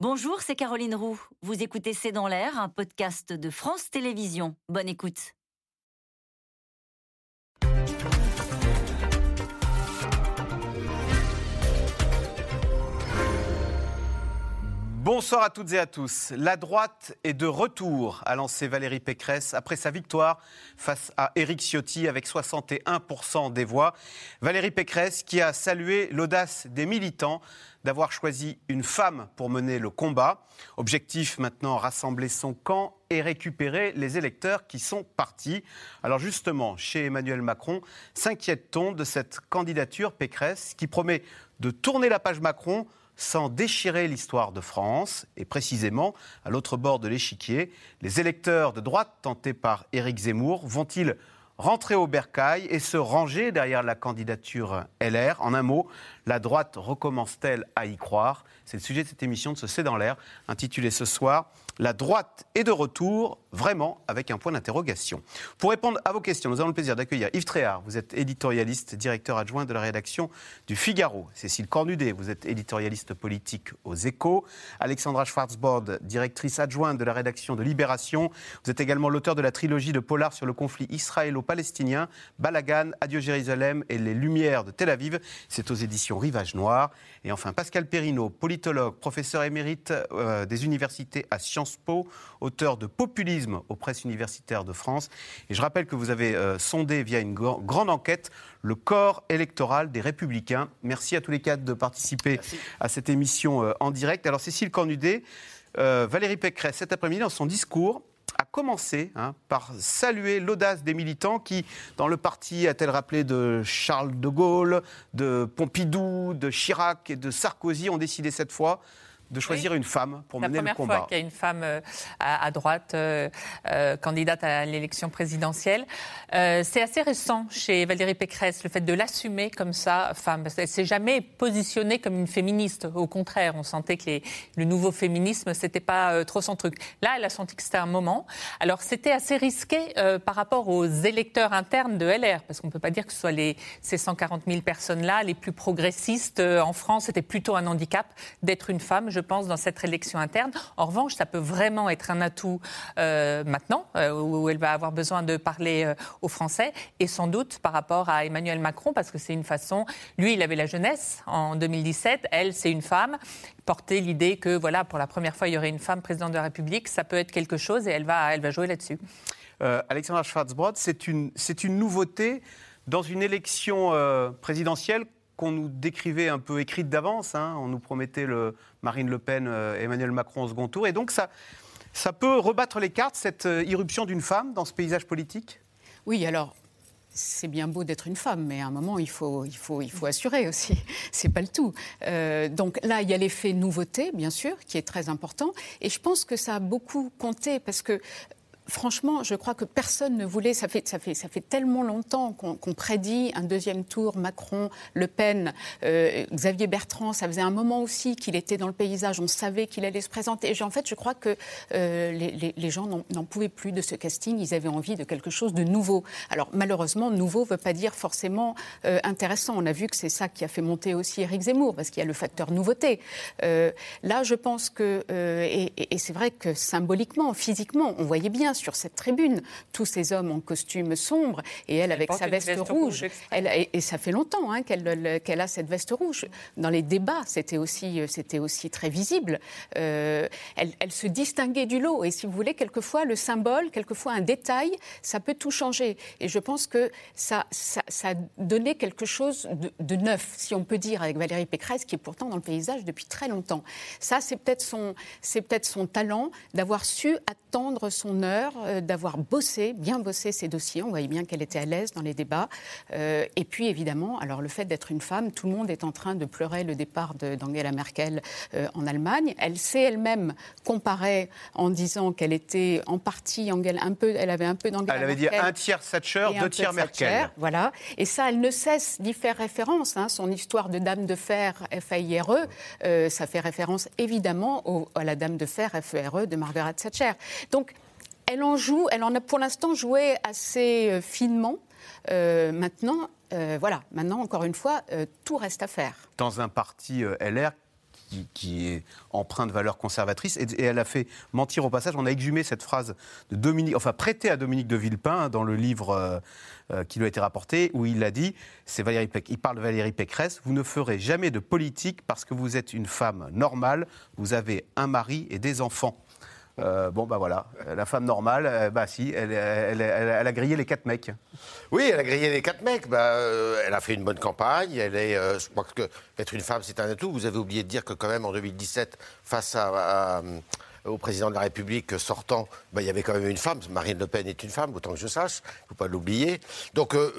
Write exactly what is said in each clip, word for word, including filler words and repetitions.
Bonjour, c'est Caroline Roux. Vous écoutez C'est dans l'air, un podcast de France Télévisions. Bonne écoute. Bonsoir à toutes et à tous. La droite est de retour, a lancé Valérie Pécresse après sa victoire face à Éric Ciotti avec soixante et un pour cent des voix. Valérie Pécresse qui a salué l'audace des militants d'avoir choisi une femme pour mener le combat. Objectif maintenant, rassembler son camp et récupérer les électeurs qui sont partis. Alors justement, chez Emmanuel Macron, s'inquiète-t-on de cette candidature Pécresse qui promet de tourner la page Macron sans déchirer l'histoire de France, et précisément, à l'autre bord de l'échiquier, les électeurs de droite tentés par Éric Zemmour vont-ils rentrer au bercail et se ranger derrière la candidature L R? En un mot, la droite recommence-t-elle à y croire? C'est le sujet de cette émission de ce C'est dans l'air, intitulée ce soir « La droite est de retour, vraiment ?» avec un point d'interrogation. Pour répondre à vos questions, nous avons le plaisir d'accueillir Yves Thréard. Vous êtes éditorialiste, directeur adjoint de la rédaction du Figaro. Cécile Cornudet, vous êtes éditorialiste politique aux Échos. Alexandra Schwartzbrod, directrice adjointe de la rédaction de Libération. Vous êtes également l'auteur de la trilogie de Polar sur le conflit israélo-palestinien, Balagan, Adieu Jérusalem et les Lumières de Tel Aviv. C'est aux éditions Rivage Noir. Et enfin, Pascal Perrineau, politologue, professeur émérite euh, des universités à Sciences Po, auteur de Populisme aux presses universitaires de France. Et je rappelle que vous avez euh, sondé via une gr- grande enquête le corps électoral des Républicains. Merci à tous les quatre de participer Merci. à cette émission euh, en direct. Alors Cécile Cornudet, euh, Valérie Pécresse, cet après-midi, dans son discours, a commencé hein, par saluer l'audace des militants qui, dans le parti, a-t-elle rappelé de Charles de Gaulle, de Pompidou, de Chirac et de Sarkozy, ont décidé cette fois de choisir oui. une femme pour mener le combat. C'est la première fois qu'il y a une femme euh, à, à droite euh, euh, candidate à l'élection présidentielle. Euh, c'est assez récent chez Valérie Pécresse, le fait de l'assumer comme ça, femme. Elle ne s'est jamais positionnée comme une féministe. Au contraire, on sentait que les, le nouveau féminisme, ce n'était pas euh, trop son truc. Là, elle a senti que c'était un moment. Alors, c'était assez risqué euh, par rapport aux électeurs internes de L R, parce qu'on ne peut pas dire que ce soit les, ces cent quarante mille personnes-là, les plus progressistes euh, en France. C'était plutôt un handicap d'être une femme, je pense, dans cette élection interne. En revanche, ça peut vraiment être un atout euh, maintenant, euh, où elle va avoir besoin de parler euh, aux Français, et sans doute par rapport à Emmanuel Macron, parce que c'est une façon... Lui, il avait la jeunesse en deux mille dix-sept, elle, c'est une femme. Porter l'idée que, voilà, pour la première fois, il y aurait une femme présidente de la République, ça peut être quelque chose, et elle va, elle va jouer là-dessus. Euh, Alexandra Schwartzbrod, c'est une, c'est une nouveauté dans une élection euh, présidentielle qu'on nous décrivait un peu écrite d'avance, hein. On nous promettait le Marine Le Pen, euh, Emmanuel Macron au second tour. Et donc ça, ça peut rebattre les cartes, cette euh, irruption d'une femme dans ce paysage politique ? Oui, alors, c'est bien beau d'être une femme, mais à un moment, il faut, il faut, il faut assurer aussi. C'est pas le tout. Euh, donc là, il y a l'effet nouveauté, bien sûr, qui est très important. Et je pense que ça a beaucoup compté, parce que franchement, je crois que personne ne voulait... Ça fait, ça fait, ça fait tellement longtemps qu'on, qu'on prédit un deuxième tour, Macron, Le Pen, euh, Xavier Bertrand. Ça faisait un moment aussi qu'il était dans le paysage. On savait qu'il allait se présenter. Et en fait, je crois que euh, les, les, les gens n'en, n'en pouvaient plus de ce casting. Ils avaient envie de quelque chose de nouveau. Alors, malheureusement, nouveau ne veut pas dire forcément euh, intéressant. On a vu que c'est ça qui a fait monter aussi Éric Zemmour, parce qu'il y a le facteur nouveauté. Euh, là, je pense que... Euh, et, et, et c'est vrai que symboliquement, physiquement, on voyait bien sur cette tribune, tous ces hommes en costume sombre, et elle, elle avec sa veste, veste rouge. rouge elle, et, et ça fait longtemps hein, qu'elle, qu'elle a cette veste rouge. Dans les débats, c'était aussi, c'était aussi très visible. Euh, elle, elle se distinguait du lot. Et si vous voulez, quelquefois, le symbole, quelquefois un détail, ça peut tout changer. Et je pense que ça, ça, ça a donné quelque chose de, de neuf, si on peut dire, avec Valérie Pécresse, qui est pourtant dans le paysage depuis très longtemps. Ça, c'est peut-être son, c'est peut-être son talent d'avoir su attendre son heure, d'avoir bossé, bien bossé ces dossiers. On voyait bien qu'elle était à l'aise dans les débats. Euh, et puis, évidemment, alors le fait d'être une femme, tout le monde est en train de pleurer le départ de, d'Angela Merkel euh, en Allemagne. Elle s'est elle-même comparée en disant qu'elle était en partie, Angela, un peu, elle avait un peu d'Angela Merkel. Elle avait Merkel dit un tiers Thatcher, deux tiers Merkel. Thatcher, voilà. Et ça, elle ne cesse d'y faire référence. Hein. Son histoire de dame de fer, F I R E, euh, ça fait référence évidemment au, à la dame de fer, F I R E, de Margaret Thatcher. Donc, elle en joue, elle en a pour l'instant joué assez finement. Euh, maintenant, euh, voilà, maintenant, encore une fois, euh, tout reste à faire. Dans un parti euh, L R qui, qui est empreint de valeurs conservatrices. Et, et elle a fait mentir au passage. On a exhumé cette phrase de Dominique, enfin prêtée à Dominique de Villepinte dans le livre euh, euh, qui lui a été rapporté, où il a dit, c'est Valérie Pécresse, il parle de Valérie Pécresse, vous ne ferez jamais de politique parce que vous êtes une femme normale, vous avez un mari et des enfants. Euh, bon, ben bah voilà, la femme normale, euh, bah si, elle, elle, elle, elle a grillé les quatre mecs. Oui, elle a grillé les quatre mecs. Bah, euh, elle a fait une bonne campagne. Elle est, euh, je crois que être une femme, c'est un atout. Vous avez oublié de dire que quand même en deux mille dix-sept, face à, à, au président de la République sortant, bah, il y avait quand même une femme. Marine Le Pen est une femme, autant que je sache. Il ne faut pas l'oublier. Donc, euh,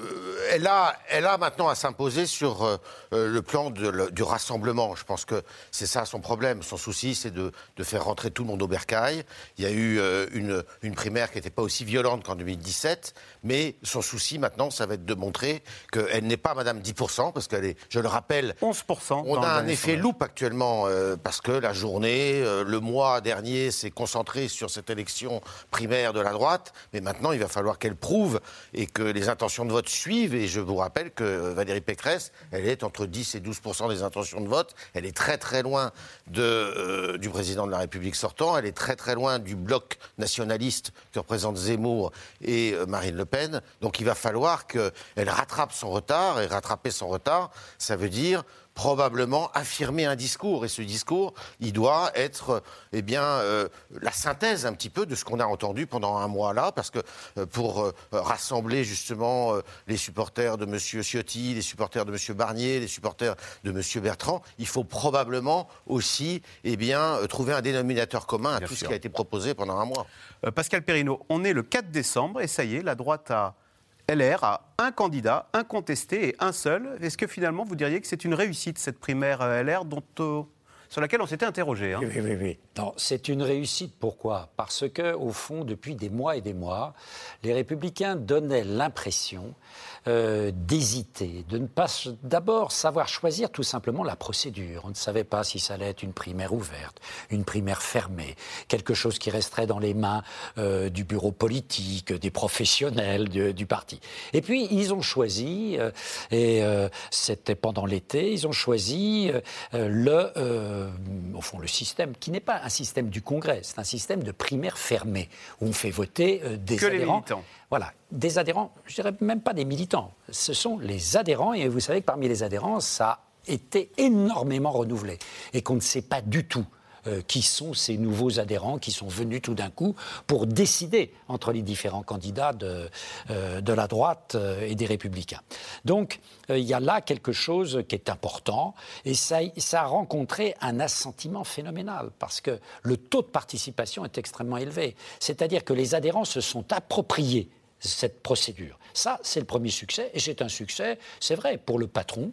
elle a, elle a maintenant à s'imposer sur euh, le plan de, le, du rassemblement. Je pense que c'est ça son problème. Son souci, c'est de, de faire rentrer tout le monde au bercail. Il y a eu euh, une, une primaire qui n'était pas aussi violente qu'en deux mille dix-sept. Mais son souci, maintenant, ça va être de montrer qu'elle n'est pas Madame dix pour cent, parce qu'elle est, je le rappelle... onze pour cent. On a un effet loupe actuellement, euh, parce que la journée, euh, le mois dernier, s'est concentrée sur cette élection primaire de la droite, mais maintenant il va falloir qu'elle prouve et que les intentions de vote suivent. Et je vous rappelle que Valérie Pécresse, elle est entre dix et douze pour cent des intentions de vote. Elle est très très loin de, euh, du président de la République sortant. Elle est très très loin du bloc nationaliste que représentent Zemmour et Marine Le Pen. Donc il va falloir qu'elle rattrape son retard. Et rattraper son retard, ça veut dire probablement affirmer un discours. Et ce discours, il doit être eh bien, euh, la synthèse un petit peu de ce qu'on a entendu pendant un mois là, parce que euh, pour euh, rassembler justement euh, les supporters de M. Ciotti, les supporters de M. Barnier, les supporters de M. Bertrand, il faut probablement aussi eh bien, euh, trouver un dénominateur commun à bien tout sûr. Ce qui a été proposé pendant un mois. Euh, Pascal Perrineau, on est le quatre décembre et ça y est, la droite a... L R a un candidat, un contesté et un seul. Est-ce que finalement, vous diriez que c'est une réussite, cette primaire L R, dont, euh, sur laquelle on s'était interrogé, hein ? Oui, oui, oui. Non, c'est une réussite. Pourquoi ? Parce qu'au fond, depuis des mois et des mois, les Républicains donnaient l'impression euh, d'hésiter, de ne pas d'abord savoir choisir tout simplement la procédure. On ne savait pas si ça allait être une primaire ouverte, une primaire fermée, quelque chose qui resterait dans les mains euh, du bureau politique, des professionnels de, du parti. Et puis, ils ont choisi, euh, et euh, c'était pendant l'été, ils ont choisi euh, le... Euh, au fond, le système qui n'est pas un système du Congrès, c'est un système de primaire fermée où on fait voter euh, des que adhérents. Les militants. Voilà, des adhérents, je dirais même pas des militants, ce sont les adhérents, et vous savez que parmi les adhérents, ça a été énormément renouvelé et qu'on ne sait pas du tout euh, qui sont ces nouveaux adhérents qui sont venus tout d'un coup pour décider entre les différents candidats de, euh, de la droite euh, et des Républicains. Donc, il y a là quelque chose qui est important et ça, ça a rencontré un assentiment phénoménal parce que le taux de participation est extrêmement élevé. C'est-à-dire que les adhérents se sont appropriés cette procédure. Ça, c'est le premier succès et c'est un succès, c'est vrai, pour le patron,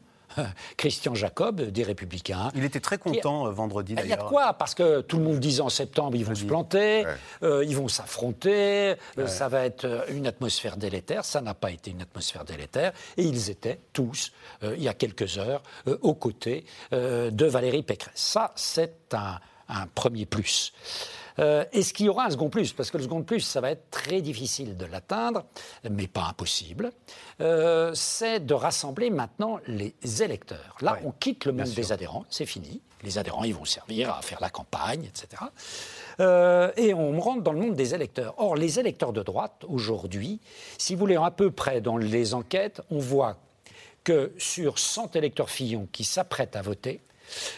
Christian Jacob, des Républicains. Il était très content qui... vendredi, d'ailleurs. Il y a de quoi, parce que tout le monde disait en septembre, ils vont oui. se planter, ouais. euh, ils vont s'affronter, ouais. euh, ça va être une atmosphère délétère. Ça n'a pas été une atmosphère délétère. Et ils étaient tous, euh, il y a quelques heures, euh, aux côtés euh, de Valérie Pécresse. Ça, c'est un, un premier plus. Euh, est-ce qu'il y aura un second plus ? Parce que le second plus, ça va être très difficile de l'atteindre, mais pas impossible. Euh, c'est de rassembler maintenant les électeurs. Là, ouais, on quitte le monde des adhérents, c'est fini. Les adhérents, ils vont servir à faire la campagne, et cetera. Euh, et on rentre dans le monde des électeurs. Or, les électeurs de droite, aujourd'hui, si vous voulez, à peu près dans les enquêtes, on voit que sur cent électeurs Fillon qui s'apprêtent à voter,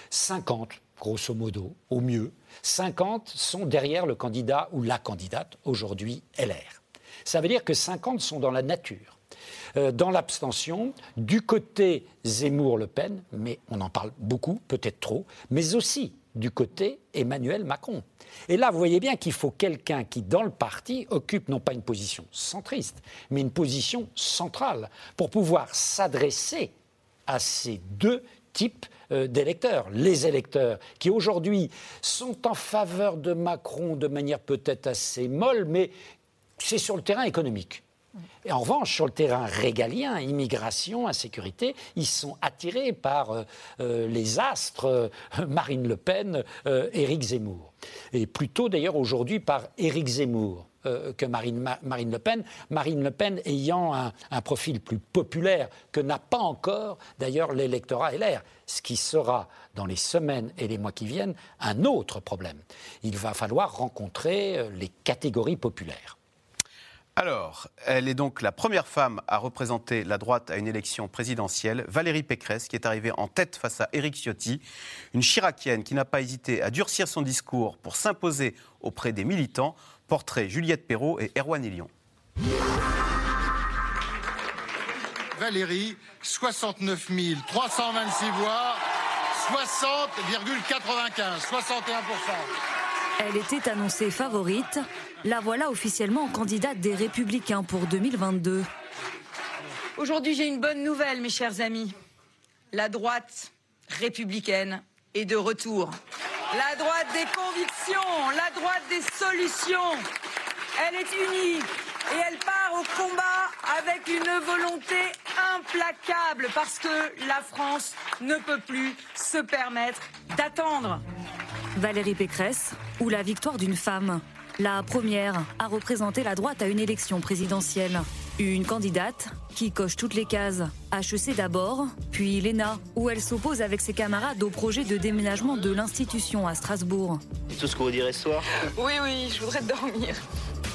cinquante, grosso modo, au mieux, cinquante sont derrière le candidat ou la candidate, aujourd'hui L R. Ça veut dire que cinquante sont dans la nature, euh, dans l'abstention, du côté Zemmour-Le Pen, mais on en parle beaucoup, peut-être trop, mais aussi du côté Emmanuel Macron. Et là, vous voyez bien qu'il faut quelqu'un qui, dans le parti, occupe non pas une position centriste, mais une position centrale, pour pouvoir s'adresser à ces deux types d'électeurs, les électeurs qui aujourd'hui sont en faveur de Macron de manière peut-être assez molle, mais c'est sur le terrain économique. Et en revanche, sur le terrain régalien, immigration, insécurité, ils sont attirés par euh, les astres euh, Marine Le Pen, euh, Éric Zemmour. Et plutôt d'ailleurs aujourd'hui par Éric Zemmour euh, que Marine, Ma, Marine Le Pen. Marine Le Pen ayant un, un profil plus populaire que n'a pas encore d'ailleurs l'électorat L R. Ce qui sera dans les semaines et les mois qui viennent un autre problème. Il va falloir rencontrer les catégories populaires. Alors, elle est donc la première femme à représenter la droite à une élection présidentielle, Valérie Pécresse, qui est arrivée en tête face à Éric Ciotti, une Chiracienne qui n'a pas hésité à durcir son discours pour s'imposer auprès des militants. Portrait Juliette Perrault et Erwan Elion. Valérie, soixante-neuf mille trois cent vingt-six voix, soixante virgule quatre-vingt-quinze, soixante et un pour cent. Elle était annoncée favorite. La voilà officiellement candidate des Républicains pour deux mille vingt-deux. Aujourd'hui, j'ai une bonne nouvelle, mes chers amis. La droite républicaine est de retour. La droite des convictions, la droite des solutions. Elle est unie et elle part au combat avec une volonté implacable parce que la France ne peut plus se permettre d'attendre. Valérie Pécresse ou la victoire d'une femme. La première à représenter la droite à une élection présidentielle. Une candidate qui coche toutes les cases. H E C d'abord, puis l'E N A, où elle s'oppose avec ses camarades au projet de déménagement de l'institution à Strasbourg. C'est tout ce qu'on vous dirait ce soir ? Oui, oui, je voudrais dormir.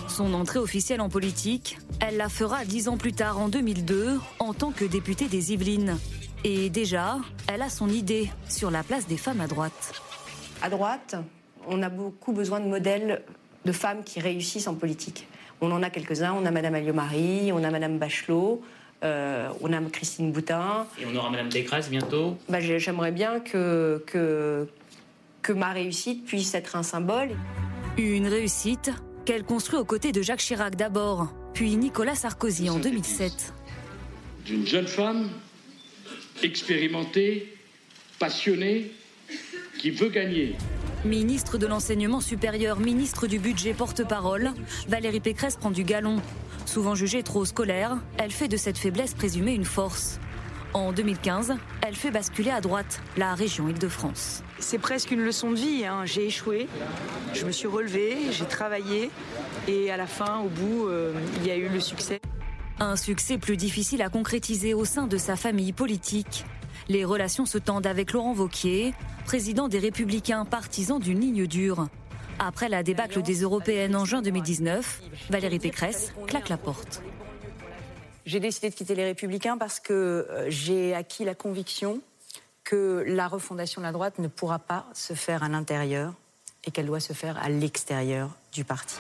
Son entrée officielle en politique, elle la fera dix ans plus tard, en deux mille deux, en tant que députée des Yvelines. Et déjà, elle a son idée sur la place des femmes à droite. À droite, on a beaucoup besoin de modèles de femmes qui réussissent en politique. On en a quelques-uns, on a Madame Alliot-Marie, on a Madame Bachelot, euh, on a Christine Boutin. Et on aura Madame Pécresse bientôt. Bah, j'aimerais bien que, que, que ma réussite puisse être un symbole. Une réussite qu'elle construit aux côtés de Jacques Chirac d'abord, puis Nicolas Sarkozy en deux mille sept. D'une jeune femme expérimentée, passionnée, qui veut gagner. Ministre de l'enseignement supérieur, ministre du budget, porte-parole, Valérie Pécresse prend du galon. Souvent jugée trop scolaire, elle fait de cette faiblesse présumée une force. En deux mille quinze, elle fait basculer à droite la région Île-de-France. C'est presque une leçon de vie, hein. J'ai échoué, je me suis relevée, j'ai travaillé et à la fin, au bout, euh, il y a eu le succès. Un succès plus difficile à concrétiser au sein de sa famille politique. Les relations se tendent avec Laurent Wauquiez, président des Républicains, partisan d'une ligne dure. Après la débâcle des européennes en juin deux mille dix-neuf, Valérie Pécresse claque la porte. J'ai décidé de quitter les Républicains parce que j'ai acquis la conviction que la refondation de la droite ne pourra pas se faire à l'intérieur et qu'elle doit se faire à l'extérieur du parti.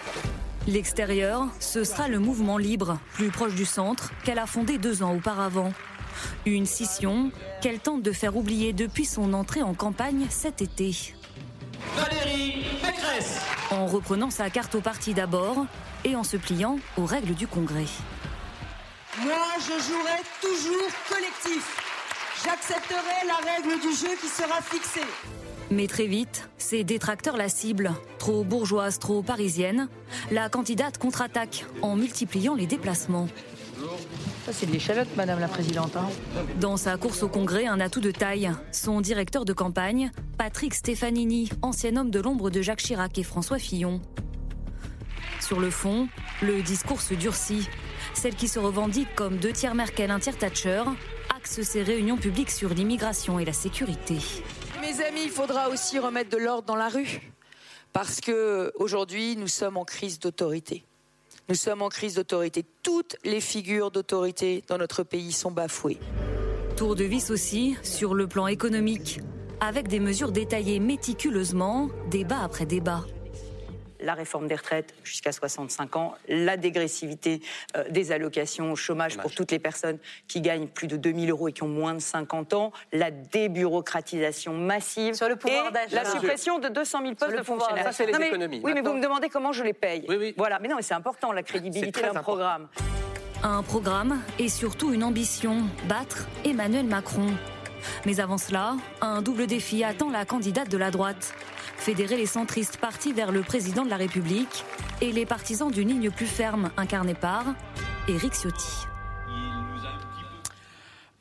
L'extérieur, ce sera le mouvement libre, plus proche du centre, qu'elle a fondé deux ans auparavant. Une scission qu'elle tente de faire oublier depuis son entrée en campagne cet été. Valérie Pécresse ! En reprenant sa carte au parti d'abord et en se pliant aux règles du Congrès. Moi, je jouerai toujours collectif. J'accepterai la règle du jeu qui sera fixée. Mais très vite, ses détracteurs la ciblent. Trop bourgeoise, trop parisienne, la candidate contre-attaque en multipliant les déplacements. Ça, c'est de l'échalote, Madame la Présidente. Hein. Dans sa course au Congrès, un atout de taille. Son directeur de campagne, Patrick Stefanini, ancien homme de l'ombre de Jacques Chirac et François Fillon. Sur le fond, le discours se durcit. Celle qui se revendique comme deux tiers Merkel, un tiers Thatcher, axe ses réunions publiques sur l'immigration et la sécurité. Mes amis, il faudra aussi remettre de l'ordre dans la rue. Parce qu'aujourd'hui, nous sommes en crise d'autorité. Nous sommes en crise d'autorité. Toutes les figures d'autorité dans notre pays sont bafouées. Tour de vis aussi sur le plan économique, avec des mesures détaillées méticuleusement, débat après débat. La réforme des retraites jusqu'à soixante-cinq ans, la dégressivité euh, des allocations au chômage pour toutes les personnes qui gagnent plus de deux mille euros et qui ont moins de cinquante ans, la débureaucratisation massive sur le pouvoir et d'achat. La suppression de deux cent mille postes de fonctionnaires. Ça, c'est les non, mais, économies. Oui, maintenant, mais vous me demandez comment je les paye. Oui, oui. Voilà, mais non, mais c'est important, la crédibilité d'un programme. Un programme et surtout une ambition, battre Emmanuel Macron. Mais avant cela, un double défi attend la candidate de la droite. Fédérer les centristes partis vers le président de la République et les partisans d'une ligne plus ferme incarnée par Éric Ciotti.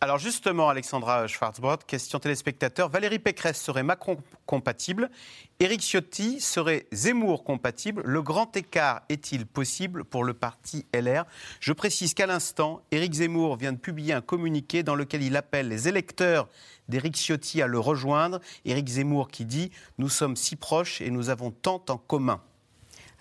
Alors justement, Alexandra Schwartzbrod, question téléspectateur. Valérie Pécresse serait Macron compatible, Éric Ciotti serait Zemmour compatible. Le grand écart est-il possible pour le parti L R? Je précise qu'à l'instant, Éric Zemmour vient de publier un communiqué dans lequel il appelle les électeurs d'Éric Ciotti à le rejoindre. Éric Zemmour qui dit « Nous sommes si proches et nous avons tant en commun ».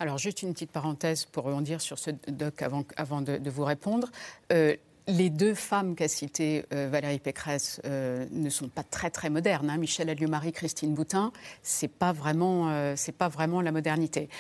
Alors juste une petite parenthèse pour rebondir sur ce doc avant, avant de, de vous répondre. Euh, Les deux femmes qu'a citées euh, Valérie Pécresse euh, ne sont pas très très modernes. Hein. Michel Alliot-Marie, Christine Boutin, c'est pas vraiment, euh, c'est pas vraiment la modernité.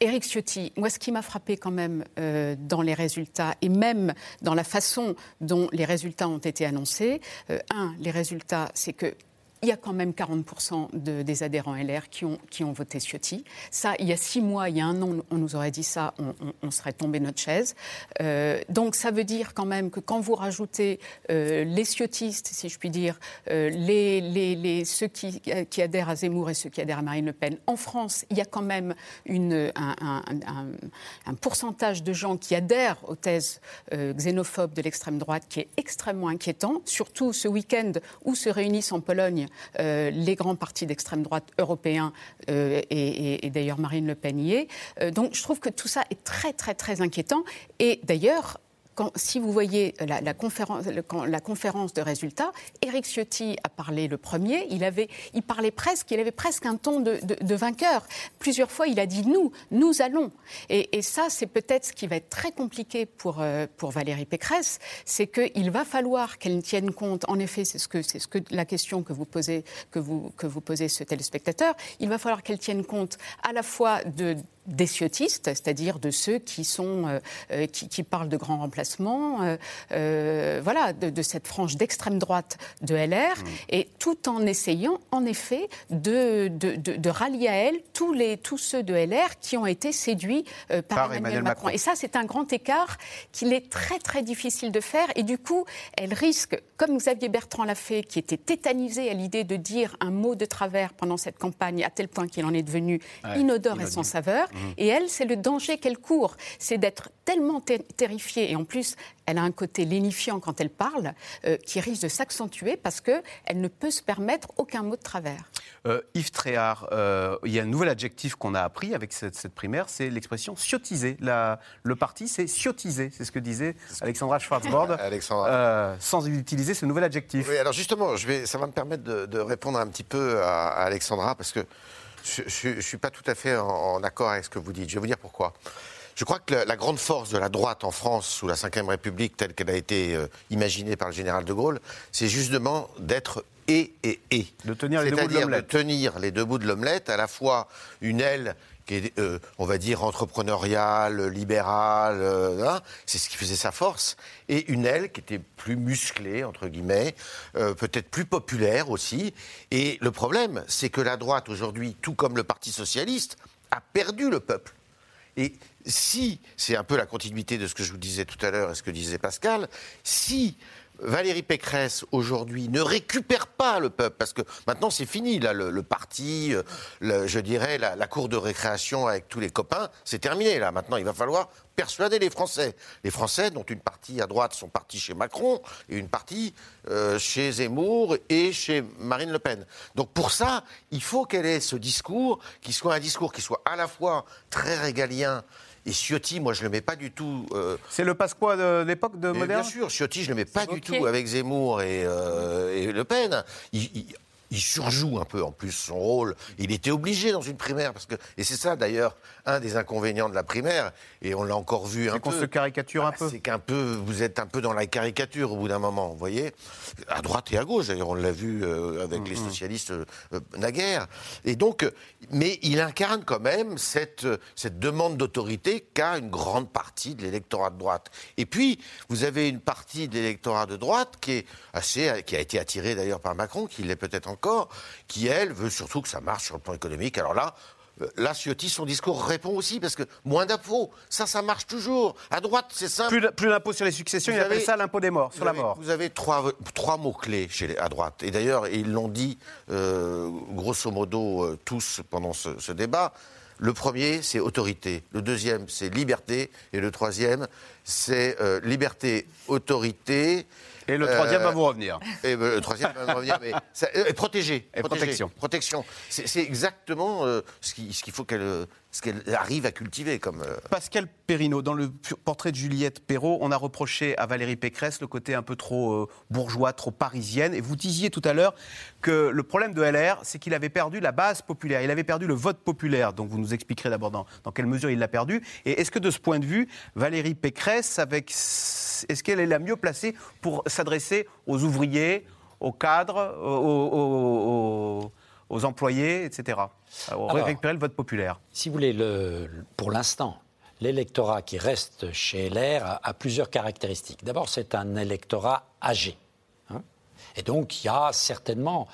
Éric Ciotti, moi ce qui m'a frappé quand même euh, dans les résultats et même dans la façon dont les résultats ont été annoncés, euh, un, les résultats, c'est que il y a quand même quarante pour cent de, des adhérents L R qui ont, qui ont voté Ciotti. Ça, il y a six mois, il y a un an, on nous aurait dit ça, on, on, on serait tombé de notre chaise. Euh, donc ça veut dire quand même que quand vous rajoutez euh, les Ciottistes, si je puis dire, euh, les, les, les, ceux qui, qui adhèrent à Zemmour et ceux qui adhèrent à Marine Le Pen, en France, il y a quand même une, un, un, un, un pourcentage de gens qui adhèrent aux thèses euh, xénophobes de l'extrême droite qui est extrêmement inquiétant, surtout ce week-end où se réunissent en Pologne Euh, les grands partis d'extrême droite européens euh, et, et, et d'ailleurs Marine Le Pen y est. Euh, donc je trouve que tout ça est très très très inquiétant et d'ailleurs quand, si vous voyez la, la, conférence, le, quand, la conférence de résultats, Éric Ciotti a parlé le premier, il, avait, il parlait presque, il avait presque un ton de, de, de vainqueur. Plusieurs fois, il a dit « nous, nous allons ». Et ça, c'est peut-être ce qui va être très compliqué pour, euh, pour Valérie Pécresse, c'est qu'il va falloir qu'elle tienne compte, en effet, c'est ce que, c'est ce que, la question que vous posez, que vous, que vous posez ce téléspectateur, il va falloir qu'elle tienne compte à la fois de des ciotistes, c'est-à-dire de ceux qui, sont, euh, qui, qui parlent de grands remplacements, euh, euh, voilà, de, de cette frange d'extrême droite de L R, mmh. et tout en essayant, en effet, de, de, de, de rallier à elle tous, les, tous ceux de L R qui ont été séduits euh, par, par Emmanuel, Emmanuel Macron. Macron. Et ça, c'est un grand écart qu'il est très, très difficile de faire. Et du coup, elle risque, comme Xavier Bertrand l'a fait, qui était tétanisé à l'idée de dire un mot de travers pendant cette campagne, à tel point qu'il en est devenu ouais, inodore, inodore et sans saveur. Et elle, c'est le danger qu'elle court, c'est d'être tellement ter- terrifiée, et en plus, elle a un côté lénifiant quand elle parle, euh, qui risque de s'accentuer parce qu'elle ne peut se permettre aucun mot de travers. Euh, Yves Thréard, euh, il y a un nouvel adjectif qu'on a appris avec cette, cette primaire, c'est l'expression « ciotiser ». Le parti, c'est « ciotiser », c'est ce que disait Alexandra Schwartzbrod, euh, sans utiliser ce nouvel adjectif. Oui, alors justement, je vais, ça va me permettre de, de répondre un petit peu à, à Alexandra, parce que je ne suis pas tout à fait en, en accord avec ce que vous dites. Je vais vous dire pourquoi. Je crois que la, la grande force de la droite en France, sous la cinquième République, telle qu'elle a été euh, imaginée par le général de Gaulle, c'est justement d'être et et et. De tenir les deux bouts de l'omelette. C'est-à-dire de tenir les deux bouts de l'omelette, à la fois une aile qui est, euh, on va dire, entrepreneuriale, libérale, euh, hein, c'est ce qui faisait sa force, et une aile qui était plus musclée, entre guillemets, euh, peut-être plus populaire aussi. Et le problème, c'est que la droite, aujourd'hui, tout comme le Parti socialiste, a perdu le peuple. Et si, c'est un peu la continuité de ce que je vous disais tout à l'heure et ce que disait Pascal, si Valérie Pécresse, aujourd'hui, ne récupère pas le peuple, parce que maintenant, c'est fini, là, le, le parti, le, je dirais, la, la cour de récréation avec tous les copains, c'est terminé, là. Maintenant, il va falloir persuader les Français. Les Français, dont une partie à droite sont partis chez Macron, et une partie euh, chez Zemmour et chez Marine Le Pen. Donc, pour ça, il faut qu'elle ait ce discours, qui soit un discours qui soit à la fois très régalien. Et Ciotti, moi, je ne le mets pas du tout... Euh... C'est le Pasqua de l'époque de moderne ? Bien sûr, Ciotti, je ne le mets pas okay. du tout avec Zemmour et, euh, et Le Pen. Il, il, il surjoue un peu, en plus, son rôle. Il était obligé dans une primaire. Parce que... Et c'est ça, d'ailleurs, un des inconvénients de la primaire. Et on l'a encore vu c'est un peu. C'est qu'on se caricature ah, un peu. C'est qu'un peu, vous êtes un peu dans la caricature au bout d'un moment, vous voyez ? À droite et à gauche, d'ailleurs, on l'a vu euh, avec mmh, les socialistes euh, naguère. Et donc... Mais il incarne quand même cette, cette demande d'autorité qu'a une grande partie de l'électorat de droite. Et puis, vous avez une partie de l'électorat de droite qui, est assez, qui a été attirée d'ailleurs par Macron, qui l'est peut-être encore, qui, elle, veut surtout que ça marche sur le plan économique. Alors là, là, Ciotti, son discours répond aussi, parce que moins d'impôts, ça, ça marche toujours. À droite, c'est simple. Plus d'impôts sur les successions, il appelle ça l'impôt des morts, sur la mort. Vous avez trois, trois mots-clés chez les, à droite. Et d'ailleurs, ils l'ont dit, euh, grosso modo, euh, tous pendant ce, ce débat. Le premier, c'est autorité. Le deuxième, c'est liberté. Et le troisième, c'est euh, liberté, autorité. Et le troisième euh, va vous revenir. Et ben, le troisième va vous revenir, mais ça, euh, protéger. Et protéger, protection. Protection. C'est, c'est exactement euh, ce, qui, ce qu'il faut qu'elle, ce qu'elle arrive à cultiver. Comme, euh... Pascal Perrineau, dans le portrait de Juliette Perrault, on a reproché à Valérie Pécresse le côté un peu trop euh, bourgeois, trop parisienne. Et vous disiez tout à l'heure que le problème de L R, c'est qu'il avait perdu la base populaire. Il avait perdu le vote populaire. Donc vous nous expliquerez d'abord dans, dans quelle mesure il l'a perdu. Et est-ce que de ce point de vue, Valérie Pécresse, avec, est-ce qu'elle est la mieux placée pour s'adresser aux ouvriers, aux cadres, aux, aux, aux, aux employés, et cetera. Alors, alors, récupérer le vote populaire. Si vous voulez, le, pour l'instant, l'électorat qui reste chez L R a, a plusieurs caractéristiques. D'abord, c'est un électorat âgé. Hein, et donc, il y a certainement,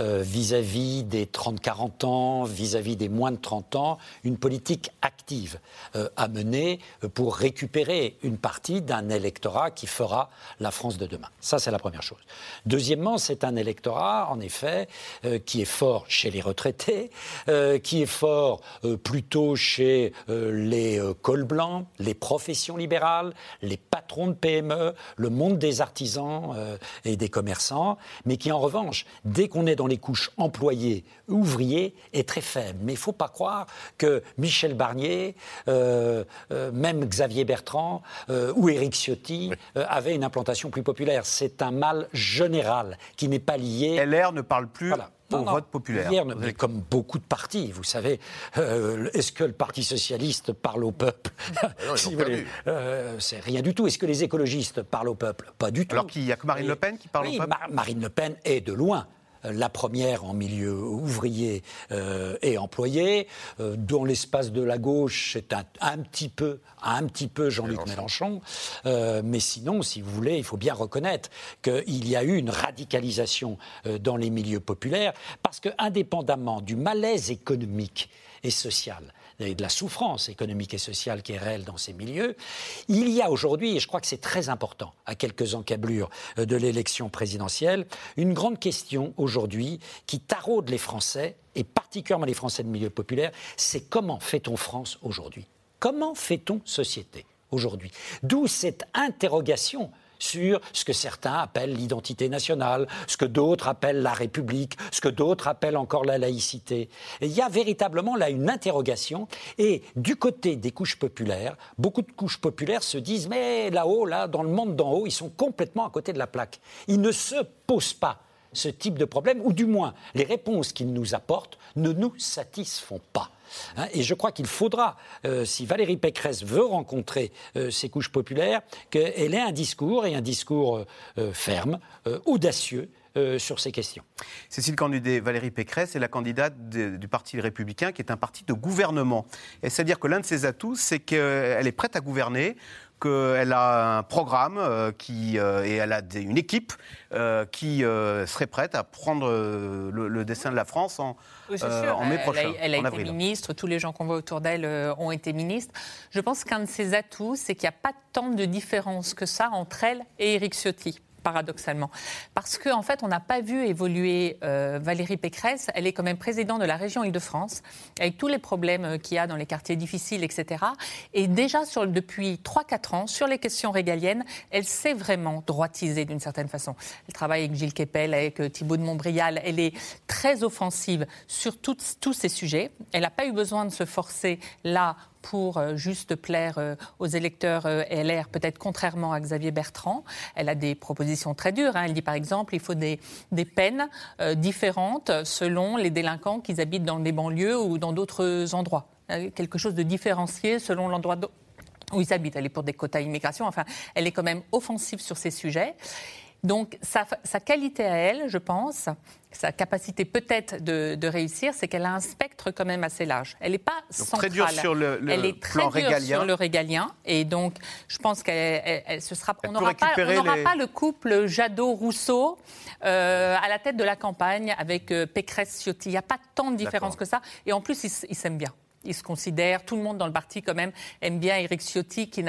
euh, vis-à-vis des trente à quarante ans, vis-à-vis des moins de trente ans, une politique active euh, à mener pour récupérer une partie d'un électorat qui fera la France de demain. Ça, c'est la première chose. Deuxièmement, c'est un électorat, en effet, euh, qui est fort chez les retraités, euh, qui est fort euh, plutôt chez euh, les euh, cols blancs, les professions libérales, les patrons de P M E, le monde des artisans euh, et des commerçants, mais qui, en revanche, dès qu'on est dans les couches employés, ouvriers, est très faible. Mais il ne faut pas croire que Michel Barnier, euh, euh, même Xavier Bertrand euh, ou Éric Ciotti oui. euh, avaient une implantation plus populaire. C'est un mal général qui n'est pas lié... L R ne parle plus... Voilà. Au vote populaire. Hier, mais comme beaucoup de partis, vous savez, euh, est-ce que le Parti socialiste parle au peuple ? Non, si vous voulez, euh, c'est rien du tout. Est-ce que les écologistes parlent au peuple ? Pas du tout. Alors qu'il n'y a que Marine Et, Le Pen qui parle oui, au peuple ? Ma- Marine Le Pen est de loin la première en milieu ouvrier euh, et employé, euh, dont l'espace de la gauche est un, un petit peu, un petit peu Jean-Luc Mélenchon. Mélenchon. Euh, mais sinon, si vous voulez, il faut bien reconnaître qu'il y a eu une radicalisation euh, dans les milieux populaires, parce que indépendamment du malaise économique et social, et de la souffrance économique et sociale qui est réelle dans ces milieux. Il y a aujourd'hui, et je crois que c'est très important, à quelques encablures de l'élection présidentielle, une grande question aujourd'hui qui taraude les Français, et particulièrement les Français de milieu populaire, c'est comment fait-on France aujourd'hui ? Comment fait-on société aujourd'hui ? D'où cette interrogation sur ce que certains appellent l'identité nationale, ce que d'autres appellent la République, ce que d'autres appellent encore la laïcité. Et il y a véritablement là une interrogation, et du côté des couches populaires, beaucoup de couches populaires se disent « mais là-haut, là, dans le monde d'en haut, ils sont complètement à côté de la plaque ». Ils ne se posent pas ce type de problème, ou du moins, les réponses qu'ils nous apportent ne nous satisfont pas. Et je crois qu'il faudra, euh, si Valérie Pécresse veut rencontrer euh, ces couches populaires, qu'elle ait un discours, et un discours euh, ferme, euh, audacieux, Euh, sur ces questions. Cécile Cornudet, Valérie Pécresse est la candidate de, du Parti républicain, qui est un parti de gouvernement. Et c'est-à-dire que l'un de ses atouts, c'est qu'elle est prête à gouverner, qu'elle a un programme euh, qui, euh, et elle a des, une équipe euh, qui euh, serait prête à prendre euh, le, le destin de la France en, oui, euh, en mai prochain, en avril. Elle a, elle a été avril. ministre, tous les gens qu'on voit autour d'elle euh, ont été ministres. Je pense qu'un de ses atouts, c'est qu'il n'y a pas tant de différence que ça entre elle et Éric Ciotti. Paradoxalement. Parce qu'en en fait, on n'a pas vu évoluer euh, Valérie Pécresse. Elle est quand même présidente de la région Île-de-France, avec tous les problèmes qu'il y a dans les quartiers difficiles, et cetera. Et déjà, sur, depuis trois à quatre ans, sur les questions régaliennes, elle s'est vraiment droitisée d'une certaine façon. Elle travaille avec Gilles Kepel, avec euh, Thibault de Montbrial. Elle est très offensive sur tout, tous ces sujets. Elle n'a pas eu besoin de se forcer là pour juste plaire aux électeurs L R, peut-être contrairement à Xavier Bertrand. Elle a des propositions très dures. Hein. Elle dit par exemple qu'il faut des, des peines euh, différentes selon les délinquants qu'ils habitent dans des banlieues ou dans d'autres endroits. Euh, quelque chose de différencié selon l'endroit où ils habitent. Elle est pour des quotas immigration. Enfin, elle est quand même offensive sur ces sujets. Donc sa, sa qualité à elle, je pense, sa capacité peut-être de, de réussir, c'est qu'elle a un spectre quand même assez large. Elle n'est pas donc centrale. Très dure sur le, le elle est très dure régalien. sur le régalien. Et donc, je pense qu'elle elle, elle, ce sera, on n'aura pas, les... pas le couple Jadot-Rousseau euh, à la tête de la campagne avec Pécresse-Ciotti. Il n'y a pas tant de différence D'accord. que ça. Et en plus, ils, ils s'aiment bien. Ils se considèrent, tout le monde dans le parti quand même aime bien Éric Ciotti qui,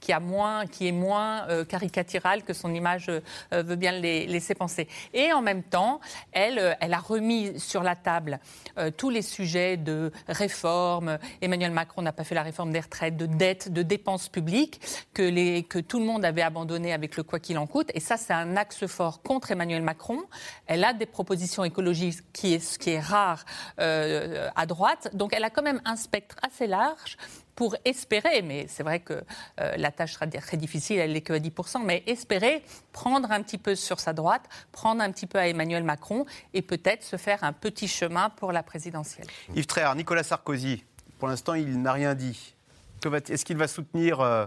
qui, a moins, qui est moins euh, caricatural que son image euh, veut bien les, laisser penser. Et en même temps, elle, elle a remis sur la table euh, tous les sujets de réforme. Emmanuel Macron n'a pas fait la réforme des retraites, de dette, de dépenses publiques que, les, que tout le monde avait abandonné avec le quoi qu'il en coûte. Et ça, c'est un axe fort contre Emmanuel Macron. Elle a des propositions écologiques, qui est, ce qui est rare euh, à droite. Donc elle a quand même un spectre assez large pour espérer, mais c'est vrai que euh, la tâche sera très difficile, elle n'est que à dix pour cent, mais espérer prendre un petit peu sur sa droite, prendre un petit peu à Emmanuel Macron et peut-être se faire un petit chemin pour la présidentielle. Yves Thréard, Nicolas Sarkozy, pour l'instant il n'a rien dit. Que va t- est-ce qu'il va soutenir euh,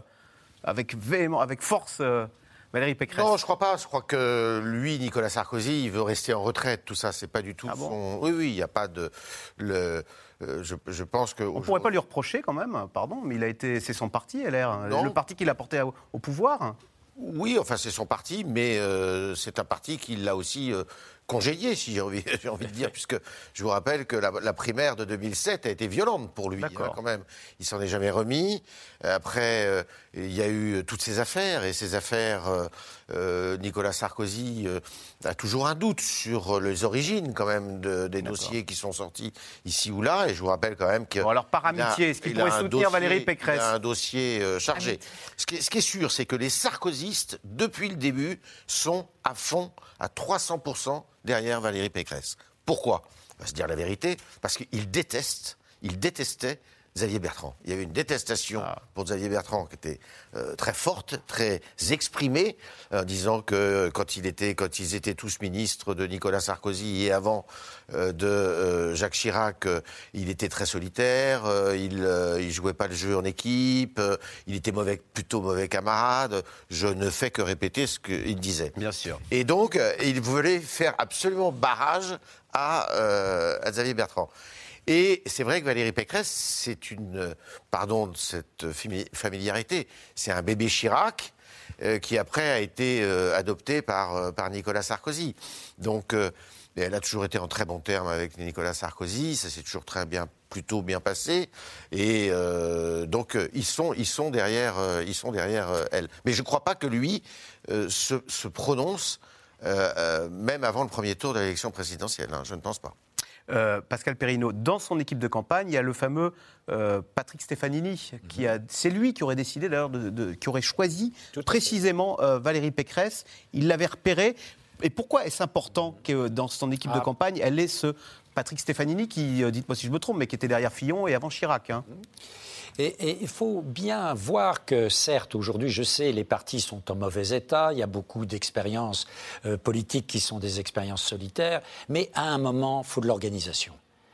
avec véhément, avec force euh... Valérie Pécresse. Non, je crois pas. Je crois que lui, Nicolas Sarkozy, il veut rester en retraite. Tout ça, c'est pas du tout ah bon son. Oui, oui, il n'y a pas de. Le... Je, je pense que. On ne pourrait pas lui reprocher quand même. Pardon, mais il a été. C'est son parti, L R. Non. Le parti qu'il a porté au, au pouvoir. Oui, enfin, c'est son parti, mais euh, c'est un parti qui l'a aussi euh, congédié, si j'ai envie, j'ai envie de dire, puisque je vous rappelle que la, la primaire de deux mille sept a été violente pour lui, hein, quand même. Il s'en est jamais remis. Après, euh, il y a eu toutes ces affaires, et ces affaires, euh, euh, Nicolas Sarkozy euh, a toujours un doute sur les origines, quand même, de, des D'accord. dossiers qui sont sortis ici ou là, et je vous rappelle quand même que... Bon, alors, par amitié, a, est-ce qu'il pourrait soutenir dossier, Valérie Pécresse ? Il a un dossier euh, chargé. Ce qui, ce qui est sûr, c'est que les Sarkozy depuis le début, sont à fond, à trois cents pour cent derrière Valérie Pécresse. Pourquoi ? On va se dire la vérité, parce qu'ils détestent, ils détestaient Xavier Bertrand. Il y avait une détestation ah. pour Xavier Bertrand qui était euh, très forte, très exprimée, en euh, disant que quand, il était, quand ils étaient tous ministres de Nicolas Sarkozy et avant euh, de euh, Jacques Chirac, euh, il était très solitaire, euh, il ne euh, jouait pas le jeu en équipe, euh, il était mauvais, plutôt mauvais camarade. Je ne fais que répéter ce qu'il disait. Bien sûr. Et donc, euh, il voulait faire absolument barrage à, euh, à Xavier Bertrand. Et c'est vrai que Valérie Pécresse, c'est une... Pardon de cette familiarité. C'est un bébé Chirac euh, qui, après, a été euh, adopté par, euh, par Nicolas Sarkozy. Donc, euh, elle a toujours été en très bon terme avec Nicolas Sarkozy. Ça s'est toujours très bien, plutôt bien passé. Et euh, donc, ils sont, ils sont derrière, euh, ils sont derrière euh, elle. Mais je ne crois pas que lui euh, se, se prononce, euh, euh, même avant le premier tour de l'élection présidentielle. Hein, je ne pense pas. Euh, Pascal Perrineau, dans son équipe de campagne, il y a le fameux euh, Patrick Stefanini, mmh. qui a, c'est lui qui aurait décidé d'ailleurs, de, de, qui aurait choisi Tout précisément euh, Valérie Pécresse. Il l'avait repéré. Et pourquoi est-ce important que euh, dans son équipe ah. de campagne, elle ait ce Patrick Stefanini qui, euh, dites-moi si je me trompe, mais qui était derrière Fillon et avant Chirac hein. Et il faut bien voir que, certes, aujourd'hui, je sais, les partis sont en mauvais état, il y a beaucoup d'expériences euh, politiques qui sont des expériences solitaires, mais à un moment, il faut de l'organisation.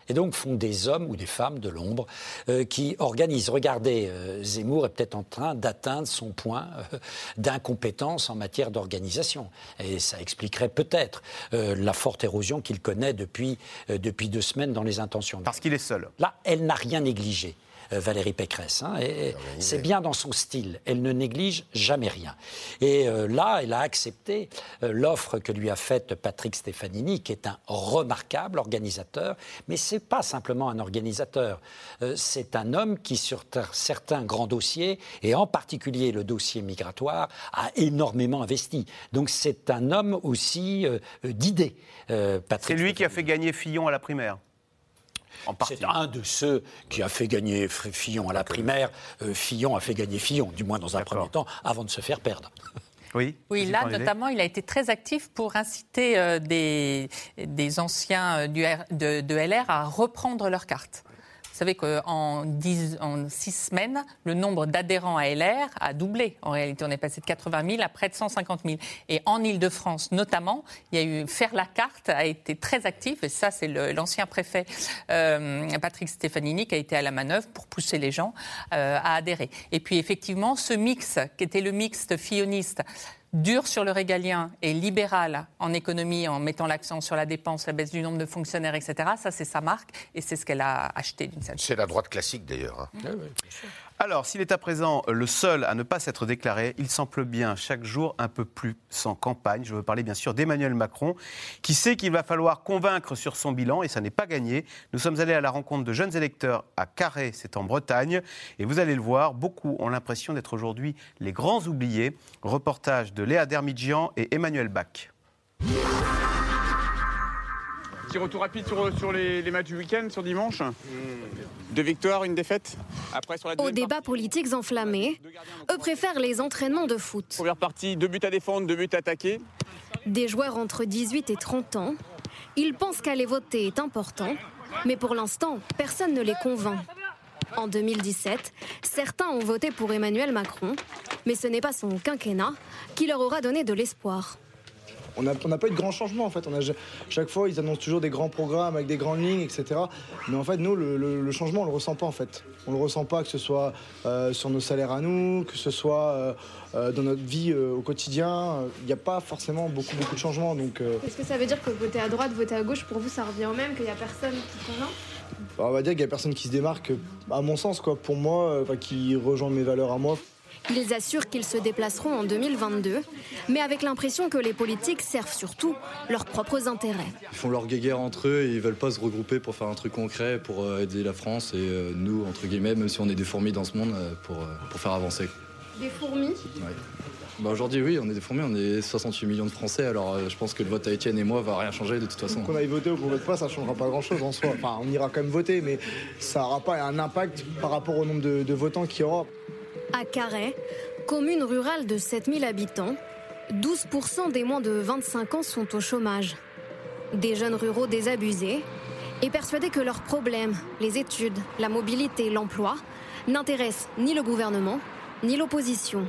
Et donc, font des hommes ou des femmes de l'ombre euh, qui organisent. Regardez, euh, Zemmour est peut-être en train d'atteindre son point euh, d'incompétence en matière d'organisation. Et ça expliquerait peut-être euh, la forte érosion qu'il connaît depuis, euh, depuis deux semaines dans les intentions. Parce qu'il est seul. Là, elle n'a rien négligé. Valérie Pécresse. Hein, et c'est bien dans son style. Elle ne néglige jamais rien. Et euh, là, elle a accepté euh, l'offre que lui a faite Patrick Stefanini, qui est un remarquable organisateur. Mais ce n'est pas simplement un organisateur. Euh, c'est un homme qui, sur t- certains grands dossiers, et en particulier le dossier migratoire, a énormément investi. Donc c'est un homme aussi euh, d'idées, euh, Patrick C'est lui Stefanini. Qui a fait gagner Fillon à la primaire. C'est un de ceux qui a fait gagner Fillon à la primaire. Euh, Fillon a fait gagner Fillon, du moins dans un D'accord. premier temps, avant de se faire perdre. Oui, oui là, notamment, il a été très actif pour inciter euh, des, des anciens du R, de, de L R à reprendre leurs cartes. Vous savez qu'en dix, en six semaines, le nombre d'adhérents à L R a doublé. En réalité, on est passé de quatre-vingt mille à près de cent cinquante mille. Et en Île-de-France, notamment, il y a eu faire la carte a été très actif. Et ça, c'est le, l'ancien préfet euh, Patrick Stefanini qui a été à la manœuvre pour pousser les gens euh, à adhérer. Et puis, effectivement, ce mix qui était le mixte filloniste. Dur sur le régalien et libéral en économie, en mettant l'accent sur la dépense, la baisse du nombre de fonctionnaires, et cetera. Ça, c'est sa marque et c'est ce qu'elle a acheté d'une certaine façon. C'est la droite classique, d'ailleurs. Hein. Mmh. Ah, oui. Alors, s'il est à présent le seul à ne pas s'être déclaré, il semble bien chaque jour un peu plus sans campagne. Je veux parler bien sûr d'Emmanuel Macron, qui sait qu'il va falloir convaincre sur son bilan, et ça n'est pas gagné. Nous sommes allés à la rencontre de jeunes électeurs à Carhaix, c'est en Bretagne, et vous allez le voir, beaucoup ont l'impression d'être aujourd'hui les grands oubliés. Reportage de Léa Dermidjian et Emmanuel Bach. Petit retour rapide sur, sur les, les matchs du week-end, sur dimanche. Deux victoires, une défaite. Après, sur la Aux débats partie, politiques enflammés, eux préfèrent les entraînements de foot. Première partie, deux buts à défendre, deux buts à attaquer. Des joueurs entre dix-huit et trente ans, ils pensent qu'aller voter est important, mais pour l'instant, personne ne les convainc. En deux mille dix-sept, certains ont voté pour Emmanuel Macron, mais ce n'est pas son quinquennat qui leur aura donné de l'espoir. On n'a pas eu de grands changements en fait. On a, chaque fois, ils annoncent toujours des grands programmes avec des grandes lignes, et cetera. Mais en fait, nous, le, le, le changement, on le ressent pas en fait. On le ressent pas, que ce soit euh, sur nos salaires à nous, que ce soit euh, dans notre vie euh, au quotidien. Il n'y a pas forcément beaucoup, beaucoup de changements. Donc, euh... Est-ce que ça veut dire que voter à droite, voter à gauche, pour vous, ça revient au même, qu'il n'y a personne qui convainc ? Bah, on va dire qu'il n'y a personne qui se démarque, à mon sens, quoi, pour moi, euh, qui rejoint mes valeurs à moi. Ils assurent qu'ils se déplaceront en deux mille vingt-deux, mais avec l'impression que les politiques servent surtout leurs propres intérêts. Ils font leur guéguerre entre eux et ils veulent pas se regrouper pour faire un truc concret, pour aider la France et nous, entre guillemets, même si on est des fourmis dans ce monde, pour, pour faire avancer. Des fourmis ? Ouais. Bah aujourd'hui, oui, on est des fourmis, on est soixante-huit millions de Français, alors je pense que le vote à Étienne et moi va rien changer de toute façon. Qu'on aille voter ou qu'on vote pas, ça changera pas grand-chose en soi. Enfin, on ira quand même voter, mais ça n'aura pas un impact par rapport au nombre de, de votants qu'il y aura. À Carhaix, commune rurale de sept mille habitants, douze pour cent des moins de vingt-cinq ans sont au chômage. Des jeunes ruraux désabusés et persuadés que leurs problèmes, les études, la mobilité, l'emploi, n'intéressent ni le gouvernement, ni l'opposition.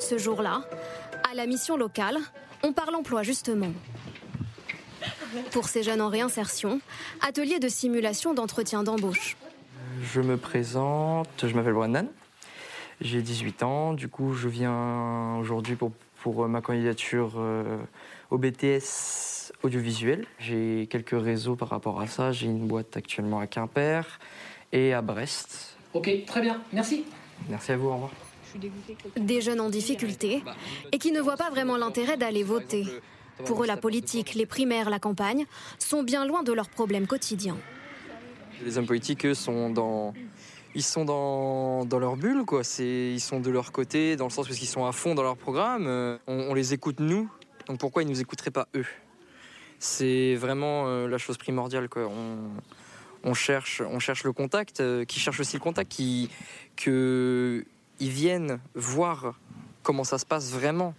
Ce jour-là, à la mission locale, on parle emploi justement. Pour ces jeunes en réinsertion, atelier de simulation d'entretien d'embauche. Je me présente, je m'appelle Brandon. J'ai dix-huit ans, du coup je viens aujourd'hui pour, pour ma candidature euh, au B T S audiovisuel. J'ai quelques réseaux par rapport à ça, j'ai une boîte actuellement à Quimper et à Brest. Ok, très bien, merci. Merci à vous, au revoir. Des jeunes en difficulté et qui ne voient pas vraiment l'intérêt d'aller voter. Pour eux, la politique, les primaires, la campagne sont bien loin de leurs problèmes quotidiens. Les hommes politiques, eux, sont dans... Ils sont dans, dans leur bulle, quoi. C'est, ils sont de leur côté, dans le sens où ils sont à fond dans leur programme. On, on les écoute, nous, donc pourquoi ils ne nous écouteraient pas, eux ? C'est vraiment euh, la chose primordiale, quoi. On, on, cherche, on cherche le contact, euh, qui cherche aussi le contact, qui, que, ils viennent voir comment ça se passe vraiment.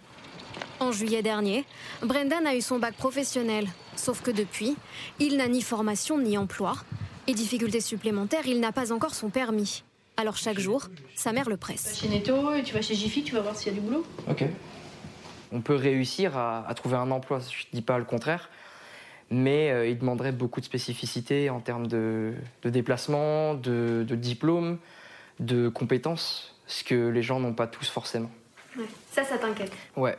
En juillet dernier, Brendan a eu son bac professionnel. Sauf que depuis, il n'a ni formation ni emploi. Et difficultés supplémentaires, il n'a pas encore son permis. Alors chaque jour, sa mère le presse. Tu vas chez Netto, tu vas chez Jiffy, tu vas voir s'il y a du boulot. Ok. On peut réussir à, à trouver un emploi, je ne dis pas le contraire, mais euh, il demanderait beaucoup de spécificités en termes de, de déplacement, de, de diplôme, de compétences, ce que les gens n'ont pas tous forcément. Ouais. Ça, ça t'inquiète. Ouais.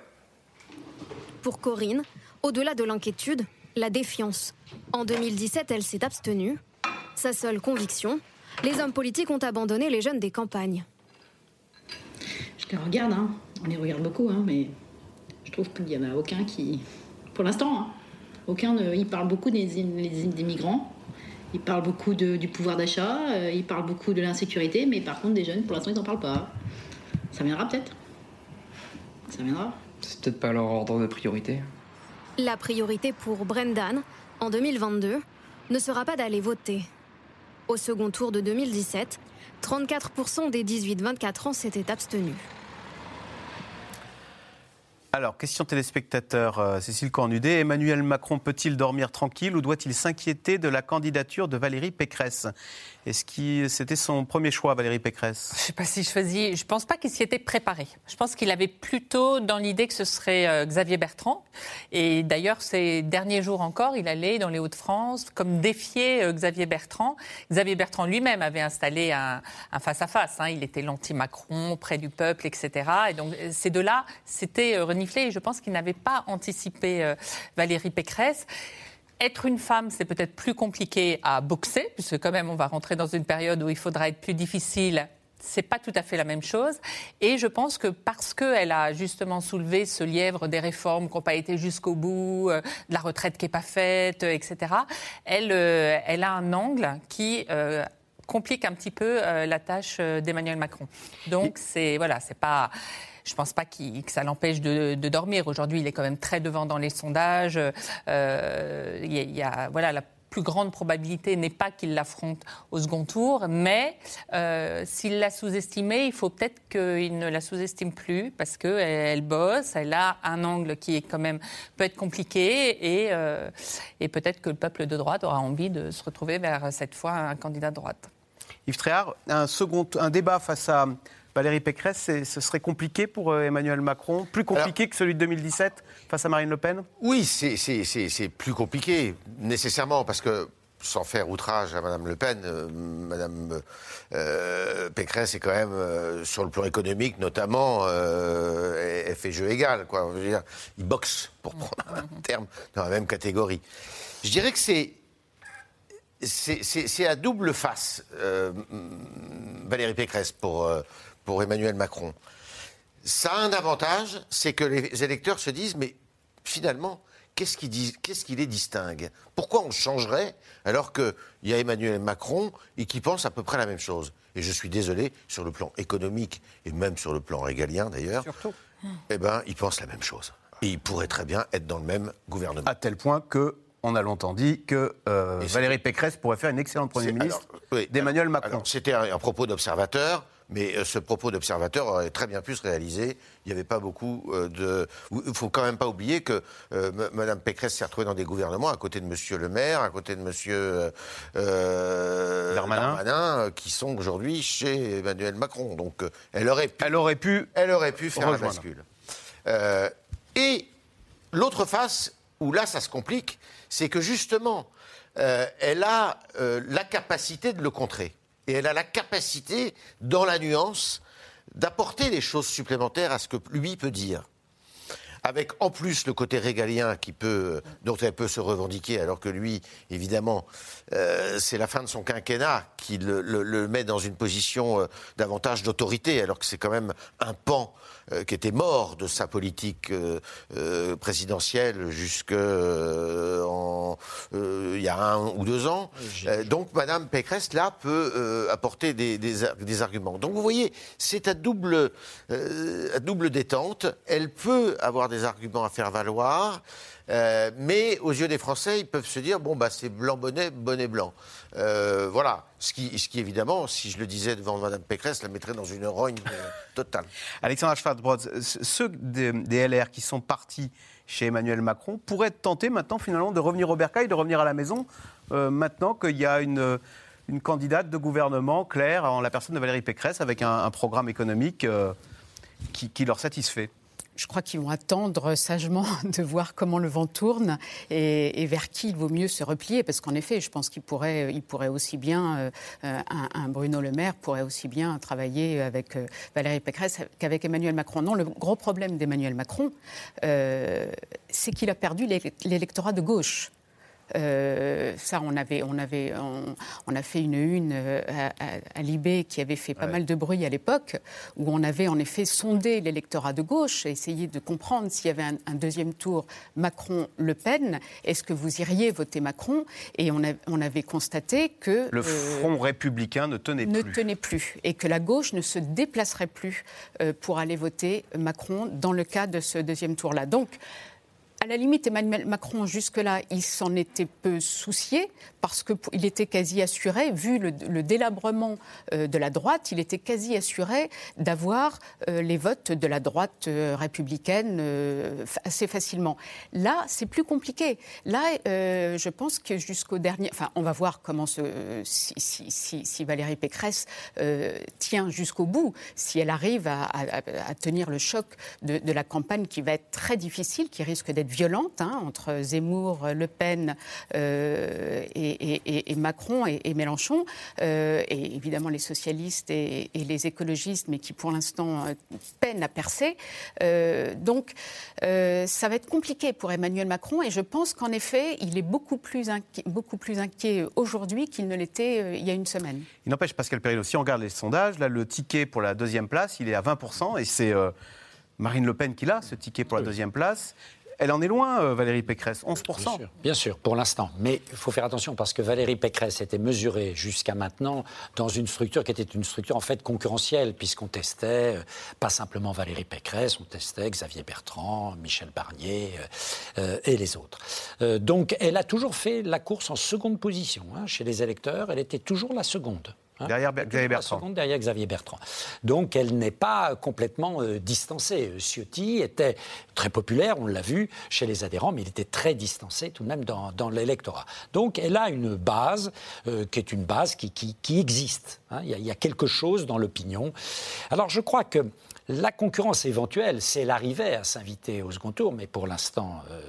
Pour Corinne, au-delà de l'inquiétude, la défiance. En deux mille dix-sept, elle s'est abstenue. Sa seule conviction, les hommes politiques ont abandonné les jeunes des campagnes. Je les regarde, hein. On les regarde beaucoup, hein, mais je trouve qu'il n'y en a aucun qui... Pour l'instant, hein, aucun ne... Ils parlent beaucoup des, des migrants, ils parlent beaucoup de, du pouvoir d'achat, euh, ils parlent beaucoup de l'insécurité, mais par contre, des jeunes, pour l'instant, ils n'en parlent pas. Ça viendra peut-être. Ça viendra. C'est peut-être pas leur ordre de priorité. La priorité pour Brendan, en deux mille vingt-deux, ne sera pas d'aller voter. Au second tour de deux mille dix-sept, trente-quatre pour cent des dix-huit vingt-quatre ans s'étaient abstenus. Alors, question téléspectateur, Cécile Cornudet. Emmanuel Macron peut-il dormir tranquille ou doit-il s'inquiéter de la candidature de Valérie Pécresse ? Est-ce que c'était son premier choix, Valérie Pécresse ? Je ne sais pas si je choisis. Je ne pense pas qu'il s'y était préparé. Je pense qu'il avait plutôt dans l'idée que ce serait euh, Xavier Bertrand. Et d'ailleurs, ces derniers jours encore, il allait dans les Hauts-de-France comme défier euh, Xavier Bertrand. Xavier Bertrand lui-même avait installé un, un face-à-face. Hein. Il était l'anti-Macron, près du peuple, et cetera. Et donc, ces deux-là, c'était euh, reniflé. Et je pense qu'il n'avait pas anticipé euh, Valérie Pécresse. Être une femme, c'est peut-être plus compliqué à boxer, puisque quand même on va rentrer dans une période où il faudra être plus difficile, c'est pas tout à fait la même chose. Et je pense que parce qu'elle a justement soulevé ce lièvre des réformes qui n'ont pas été jusqu'au bout, euh, de la retraite qui n'est pas faite, euh, et cetera, elle, euh, elle a un angle qui... Euh, complique un petit peu euh, la tâche euh, d'Emmanuel Macron. Donc, c'est, voilà, c'est pas, je ne pense pas qu'il, que ça l'empêche de, de dormir. Aujourd'hui, il est quand même très devant dans les sondages. Euh, y a, y a, voilà, la plus grande probabilité n'est pas qu'il l'affronte au second tour. Mais euh, s'il l'a sous-estimée, il faut peut-être qu'il ne la sous-estime plus parce qu'elle elle bosse, elle a un angle qui est quand même, peut être compliqué. Et, euh, et peut-être que le peuple de droite aura envie de se retrouver vers cette fois un candidat de droite. Yves Thréard, un, second, un débat face à Valérie Pécresse, c'est, ce serait compliqué pour Emmanuel Macron ? Plus compliqué Alors, que celui de deux mille dix-sept face à Marine Le Pen ? Oui, c'est, c'est, c'est, c'est plus compliqué, nécessairement, parce que, sans faire outrage à Mme Le Pen, euh, Mme euh, Pécresse est quand même, euh, sur le plan économique notamment, euh, elle fait jeu égal, quoi. Je veux dire, ils boxent, pour prendre un terme, dans la même catégorie. Je dirais que c'est... C'est, c'est, c'est à double face, euh, Valérie Pécresse, pour, euh, pour Emmanuel Macron. Ça a un avantage, c'est que les électeurs se disent « Mais finalement, qu'est-ce qui, dis, qu'est-ce qui les distingue ? Pourquoi on changerait alors qu'il y a Emmanuel Macron et qui pense à peu près la même chose ?» Et je suis désolé, sur le plan économique et même sur le plan régalien d'ailleurs, surtout. Eh ben, ils pensent la même chose. Et ils pourraient très bien être dans le même gouvernement. À tel point que... On a longtemps dit que euh, Valérie Pécresse pourrait faire une excellente Premier ministre alors, oui, d'Emmanuel alors, Macron. Alors, c'était un, un propos d'observateur, mais euh, ce propos d'observateur aurait très bien pu se réaliser. Il n'y avait pas beaucoup euh, de... Il ne faut quand même pas oublier que euh, Mme Pécresse s'est retrouvée dans des gouvernements à côté de M. Le Maire, à côté de M. Euh, euh, Darmanin. Darmanin, euh, qui sont aujourd'hui chez Emmanuel Macron. Donc euh, elle, aurait pu, elle, aurait pu elle aurait pu faire rejoindre. La bascule. Euh, et l'autre face... où là, ça se complique, c'est que justement, euh, elle a euh, la capacité de le contrer. Et elle a la capacité, dans la nuance, d'apporter des choses supplémentaires à ce que lui peut dire. Avec, en plus, le côté régalien qui peut, dont elle peut se revendiquer, alors que lui, évidemment, euh, c'est la fin de son quinquennat qui le, le, le met dans une position euh, davantage d'autorité, alors que c'est quand même un pan euh, qui était mort de sa politique euh, euh, présidentielle jusqu'en euh, euh, il y a un ou deux ans. Euh, donc, Mme Pécresse, là, peut euh, apporter des, des, des arguments. Donc, vous voyez, c'est à double, euh, à double détente. Elle peut avoir des arguments à faire valoir, euh, mais aux yeux des Français, ils peuvent se dire bon, bah, c'est blanc, bonnet, bonnet blanc. Euh, voilà, ce qui, ce qui évidemment, si je le disais devant Mme Pécresse, la mettrait dans une rogne euh, totale. Alexandra Schwartzbrod, ceux des, des L R qui sont partis chez Emmanuel Macron pourraient être tentés maintenant, finalement, de revenir au bercail, de revenir à la maison, euh, maintenant qu'il y a une, une candidate de gouvernement claire en la personne de Valérie Pécresse avec un, un programme économique euh, qui, qui leur satisfait. Je crois qu'ils vont attendre sagement de voir comment le vent tourne et, et vers qui il vaut mieux se replier. Parce qu'en effet, je pense qu'il pourrait, il pourrait aussi bien, euh, un, un Bruno Le Maire pourrait aussi bien travailler avec euh, Valérie Pécresse qu'avec Emmanuel Macron. Non, le gros problème d'Emmanuel Macron, euh, c'est qu'il a perdu l'é- l'électorat de gauche. Euh, ça, on avait, on avait, on, on a fait une une à, à, à Libé qui avait fait pas ouais. mal de bruit à l'époque, où on avait en effet sondé l'électorat de gauche, et essayé de comprendre s'il y avait un, un deuxième tour Macron-Le Pen, est-ce que vous iriez voter Macron ? Et on, a, on avait constaté que le front euh, républicain ne tenait ne plus. tenait plus, et que la gauche ne se déplacerait plus euh, pour aller voter Macron dans le cas de ce deuxième tour-là. Donc à la limite, Emmanuel Macron, jusque-là, il s'en était peu soucié parce qu'il était quasi assuré, vu le, le délabrement euh, de la droite, il était quasi assuré d'avoir euh, les votes de la droite euh, républicaine euh, assez facilement. Là, c'est plus compliqué. Là, euh, je pense que jusqu'au dernier... Enfin, on va voir comment se, euh, si, si, si, si Valérie Pécresse euh, tient jusqu'au bout, si elle arrive à, à, à tenir le choc de, de la campagne qui va être très difficile, qui risque d'être violente hein, entre Zemmour, Le Pen euh, et, et, et Macron et, et Mélenchon, euh, et évidemment les socialistes et, et les écologistes, mais qui pour l'instant euh, peinent à percer. Euh, donc euh, ça va être compliqué pour Emmanuel Macron, et je pense qu'en effet, il est beaucoup plus inquiet, beaucoup plus inquiet aujourd'hui qu'il ne l'était euh, il y a une semaine. Il n'empêche, Pascal Perrineau, si on regarde les sondages, là, le ticket pour la deuxième place, il est à vingt pour cent, et c'est... Euh... Marine Le Pen qui l'a, ce ticket pour la deuxième place. Elle en est loin, Valérie Pécresse, onze pour cent. Bien sûr, bien sûr, pour l'instant. Mais il faut faire attention parce que Valérie Pécresse était mesurée jusqu'à maintenant dans une structure qui était une structure en fait concurrentielle, puisqu'on testait pas simplement Valérie Pécresse, on testait Xavier Bertrand, Michel Barnier euh, et les autres. Euh, donc elle a toujours fait la course en seconde position hein, chez les électeurs, elle était toujours la seconde. Hein, derrière, Xavier Bertrand. Seconde, derrière Xavier Bertrand. Donc elle n'est pas complètement euh, distancée. Ciotti était très populaire, on l'a vu, chez les adhérents, mais il était très distancé tout de même dans, dans l'électorat. Donc elle a une base euh, qui est une base qui, qui, qui existe. Hein. Il y a, il y a quelque chose dans l'opinion. Alors je crois que la concurrence éventuelle, c'est l'arrivée à s'inviter au second tour, mais pour l'instant, euh,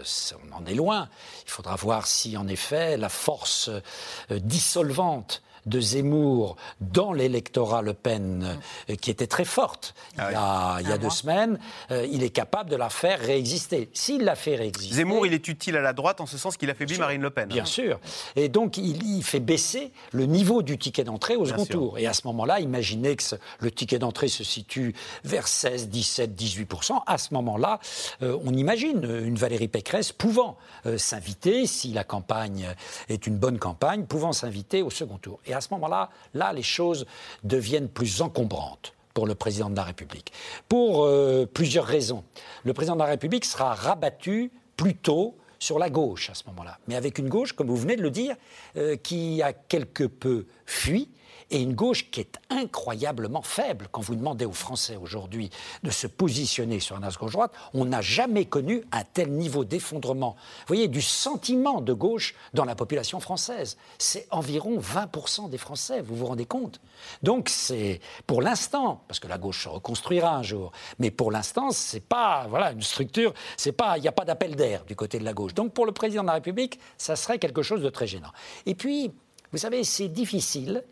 on en est loin. Il faudra voir si, en effet, la force euh, dissolvante de Zemmour dans l'électorat Le Pen, euh, qui était très forte il y a, il y a deux semaines, euh, il est capable de la faire réexister. S'il la fait réexister... Zemmour, il est utile à la droite en ce sens qu'il affaiblit Marine Le Pen. Bien hein. sûr. Et donc, il, il fait baisser le niveau du ticket d'entrée au second tour. Et à ce moment-là, imaginez que le ticket d'entrée se situe vers seize, dix-sept, dix-huit pour cent. À ce moment-là, euh, on imagine une Valérie Pécresse pouvant euh, s'inviter, si la campagne est une bonne campagne, pouvant s'inviter au second tour. Et à ce moment-là, là, les choses deviennent plus encombrantes pour le président de la République. Pour euh, plusieurs raisons. Le président de la République sera rabattu plus tôt sur la gauche à ce moment-là. Mais avec une gauche, comme vous venez de le dire, euh, qui a quelque peu fui, et une gauche qui est incroyablement faible. Quand vous demandez aux Français aujourd'hui de se positionner sur un axe gauche-droite, on n'a jamais connu un tel niveau d'effondrement. Vous voyez, du sentiment de gauche dans la population française. C'est environ vingt pour cent des Français, vous vous rendez compte ? Donc c'est, pour l'instant, parce que la gauche se reconstruira un jour, mais pour l'instant, c'est pas, voilà, une structure, c'est pas, il n'y a pas d'appel d'air du côté de la gauche. Donc pour le président de la République, ça serait quelque chose de très gênant. Et puis, vous savez, c'est difficile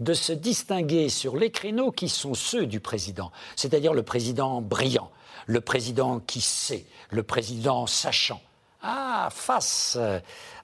de se distinguer sur les créneaux qui sont ceux du président, c'est-à-dire le président brillant, le président qui sait, le président sachant. Ah, face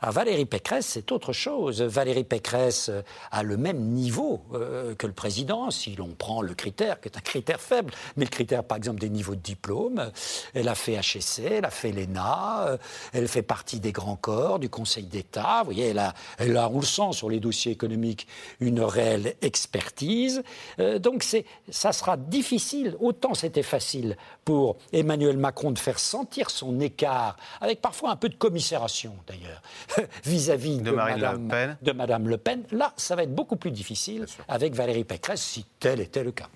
à Valérie Pécresse, c'est autre chose. Valérie Pécresse a le même niveau euh, que le président, si l'on prend le critère, qui est un critère faible, mais le critère, par exemple, des niveaux de diplôme. Elle a fait H E C, elle a fait l'E N A, euh, elle fait partie des grands corps, du Conseil d'État. Vous voyez, elle a, elle a, on le sent, sur les dossiers économiques, une réelle expertise. Euh, donc, c'est, ça sera difficile. Autant c'était facile pour Emmanuel Macron de faire sentir son écart, avec parfois un peu de commisération, d'ailleurs, vis-à-vis de, de, Madame, Le de Madame Le Pen. Là, ça va être beaucoup plus difficile avec Valérie Pécresse, si tel était le cas.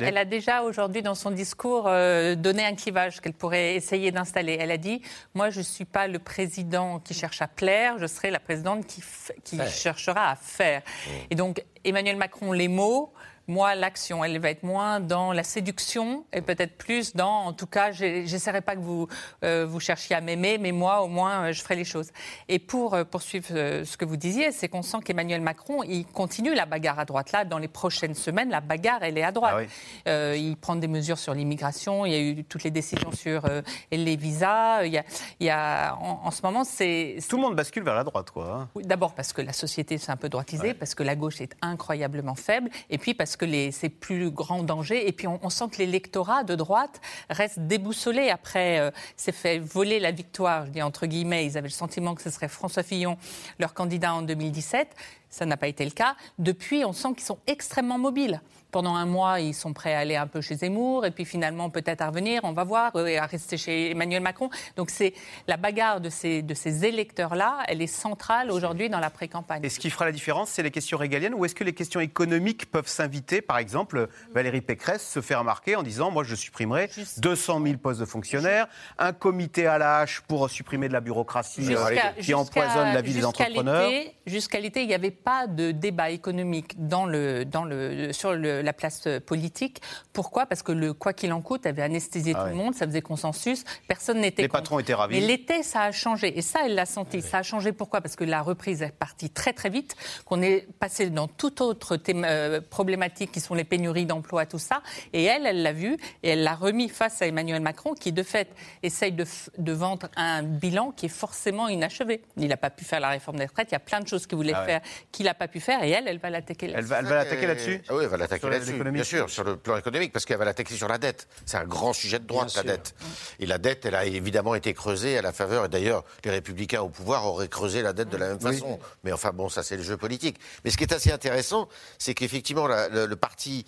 Elle a déjà, aujourd'hui, dans son discours, euh, donné un clivage qu'elle pourrait essayer d'installer. Elle a dit « Moi, je ne suis pas le président qui cherche à plaire, je serai la présidente qui, f- qui cherchera à faire. Mmh. » Et donc, Emmanuel Macron, les mots... Moi, l'action, elle va être moins dans la séduction et peut-être plus dans, en tout cas, j'essaierai pas que vous, euh, vous cherchiez à m'aimer, mais moi, au moins, euh, je ferai les choses. Et pour euh, poursuivre euh, ce que vous disiez, c'est qu'on sent qu'Emmanuel Macron, il continue la bagarre à droite. Là, dans les prochaines semaines, la bagarre, elle est à droite. Ah oui. euh, il prend des mesures sur l'immigration, il y a eu toutes les décisions sur euh, les visas. Il y a, il y a, en, en ce moment, c'est, c'est... Tout le monde bascule vers la droite, quoi. D'abord parce que la société s'est un peu droitisée, ouais. parce que la gauche est incroyablement faible, et puis parce que que les, c'est plus grand danger. Et puis, on, on sent que l'électorat de droite reste déboussolé. Après, euh, s'est fait voler la victoire, je dis entre guillemets. Ils avaient le sentiment que ce serait François Fillon, leur candidat en deux mille dix-sept. Ça n'a pas été le cas. Depuis, on sent qu'ils sont extrêmement mobiles. Pendant un mois, ils sont prêts à aller un peu chez Zemmour et puis finalement peut-être à revenir, on va voir, et à rester chez Emmanuel Macron. Donc c'est la bagarre de ces, de ces électeurs-là, elle est centrale aujourd'hui dans la pré-campagne. Et ce qui fera la différence, c'est les questions régaliennes ou est-ce que les questions économiques peuvent s'inviter ? Par exemple, Valérie Pécresse se fait remarquer en disant « Moi, je supprimerai Juste... deux cent mille postes de fonctionnaires, un comité à la hache pour supprimer de la bureaucratie jusqu'à, qui jusqu'à, empoisonne la vie des entrepreneurs. » Jusqu'à l'été, il y avait pas de débat économique dans le, dans le, sur le, la place politique. Pourquoi ? Parce que le quoi qu'il en coûte avait anesthésié ah tout ouais. le monde, ça faisait consensus, personne n'était Les contre. patrons étaient ravis. Mais l'été, ça a changé. Et ça, elle l'a senti. Ouais. Ça a changé pourquoi ? Parce que la reprise est partie très très vite, qu'on est passé dans toute autre thème, euh, problématique qui sont les pénuries d'emploi, tout ça. Et elle, elle l'a vu et elle l'a remis face à Emmanuel Macron qui, de fait, essaye de, f- de vendre un bilan qui est forcément inachevé. Il n'a pas pu faire la réforme des retraites, il y a plein de choses qu'il voulait ah ouais. faire, qu'il n'a pas pu faire, et elle, elle va l'attaquer là-dessus. Elle va, elle va l'attaquer là-dessus ah Oui, elle va l'attaquer sur là-dessus, bien sûr, sur le plan économique, parce qu'elle va l'attaquer sur la dette. C'est un grand sujet de droite, bien la sûr. dette. Et la dette, elle a évidemment été creusée à la faveur, et d'ailleurs, les Républicains au pouvoir auraient creusé la dette de la même oui. façon. Mais enfin bon, ça c'est le jeu politique. Mais ce qui est assez intéressant, c'est qu'effectivement, la, le, le parti...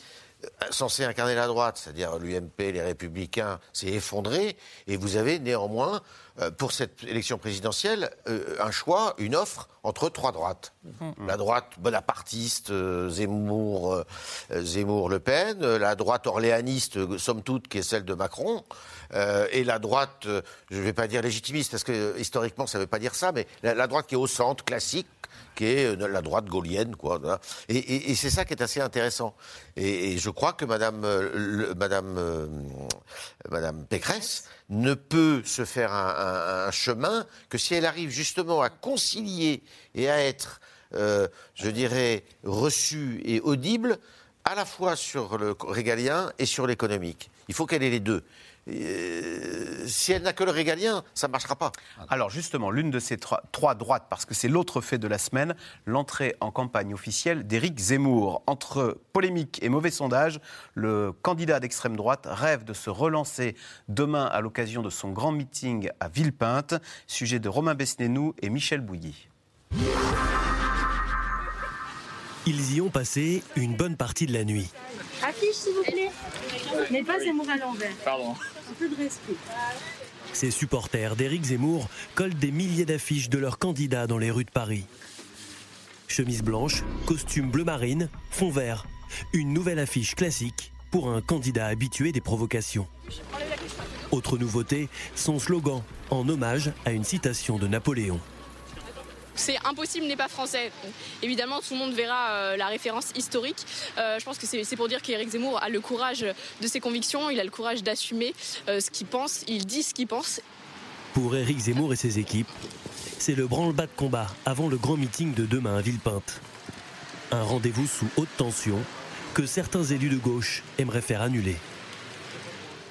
censé incarner la droite, c'est-à-dire l'U M P, les Républicains, s'est effondré et vous avez néanmoins, pour cette élection présidentielle, un choix, une offre entre trois droites. Mmh. La droite bonapartiste, Zemmour, Zemmour-Le Pen, la droite orléaniste, somme toute, qui est celle de Macron, et la droite, je ne vais pas dire légitimiste, parce que historiquement ça ne veut pas dire ça, mais la, la droite qui est au centre, classique, qui est la droite gaullienne, quoi. Et, et, et c'est ça qui est assez intéressant. Et, et je crois que Madame, le, Madame, euh, Madame Pécresse ne peut se faire un, un, un chemin que si elle arrive justement à concilier et à être, euh, je dirais, reçue et audible, à la fois sur le régalien et sur l'économique. Il faut qu'elle ait les deux. Euh, si elle n'a que le régalien, ça ne marchera pas. Alors justement, l'une de ces trois, trois droites, parce que c'est l'autre fait de la semaine, l'entrée en campagne officielle d'Éric Zemmour. Entre polémique et mauvais sondage, le candidat d'extrême droite rêve de se relancer demain à l'occasion de son grand meeting à Villepinte. Sujet de Romain Besnénou et Michel Bouilly. Ils y ont passé une bonne partie de la nuit. Affiche s'il vous plaît. Mais pas Zemmour à l'envers. Pardon. Un peu de respect. Ces supporters d'Éric Zemmour collent des milliers d'affiches de leurs candidats dans les rues de Paris. Chemise blanche, costume bleu marine, fond vert. Une nouvelle affiche classique pour un candidat habitué des provocations. Autre nouveauté, son slogan, en hommage à une citation de Napoléon. C'est impossible n'est pas français. Évidemment, tout le monde verra euh, la référence historique. Euh, je pense que c'est, c'est pour dire qu'Éric Zemmour a le courage de ses convictions, il a le courage d'assumer euh, ce qu'il pense, il dit ce qu'il pense. Pour Éric Zemmour et ses équipes, c'est le branle-bas de combat avant le grand meeting de demain à Villepinte. Un rendez-vous sous haute tension que certains élus de gauche aimeraient faire annuler.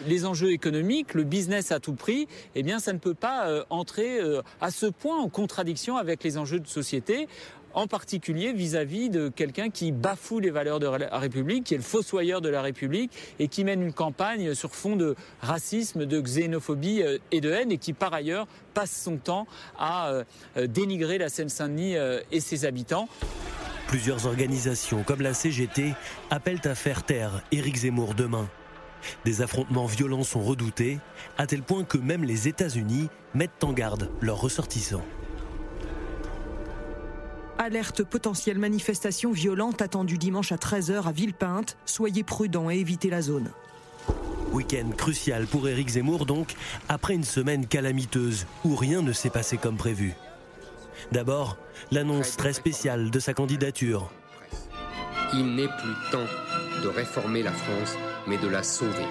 Les enjeux économiques, le business à tout prix, eh bien ça ne peut pas euh, entrer euh, à ce point en contradiction avec les enjeux de société, en particulier vis-à-vis de quelqu'un qui bafoue les valeurs de la République, qui est le fossoyeur de la République et qui mène une campagne sur fond de racisme, de xénophobie euh, et de haine et qui par ailleurs passe son temps à euh, dénigrer la Seine-Saint-Denis euh, et ses habitants. Plusieurs organisations comme la C G T appellent à faire taire Éric Zemmour demain. Des affrontements violents sont redoutés, à tel point que même les États-Unis mettent en garde leurs ressortissants. Alerte potentielle manifestation violente attendue dimanche à treize heures à Villepinte. Soyez prudents et évitez la zone. Week-end crucial pour Éric Zemmour donc, après une semaine calamiteuse où rien ne s'est passé comme prévu. D'abord, l'annonce très spéciale de sa candidature. Il n'est plus temps de réformer la France, mais de la sauver.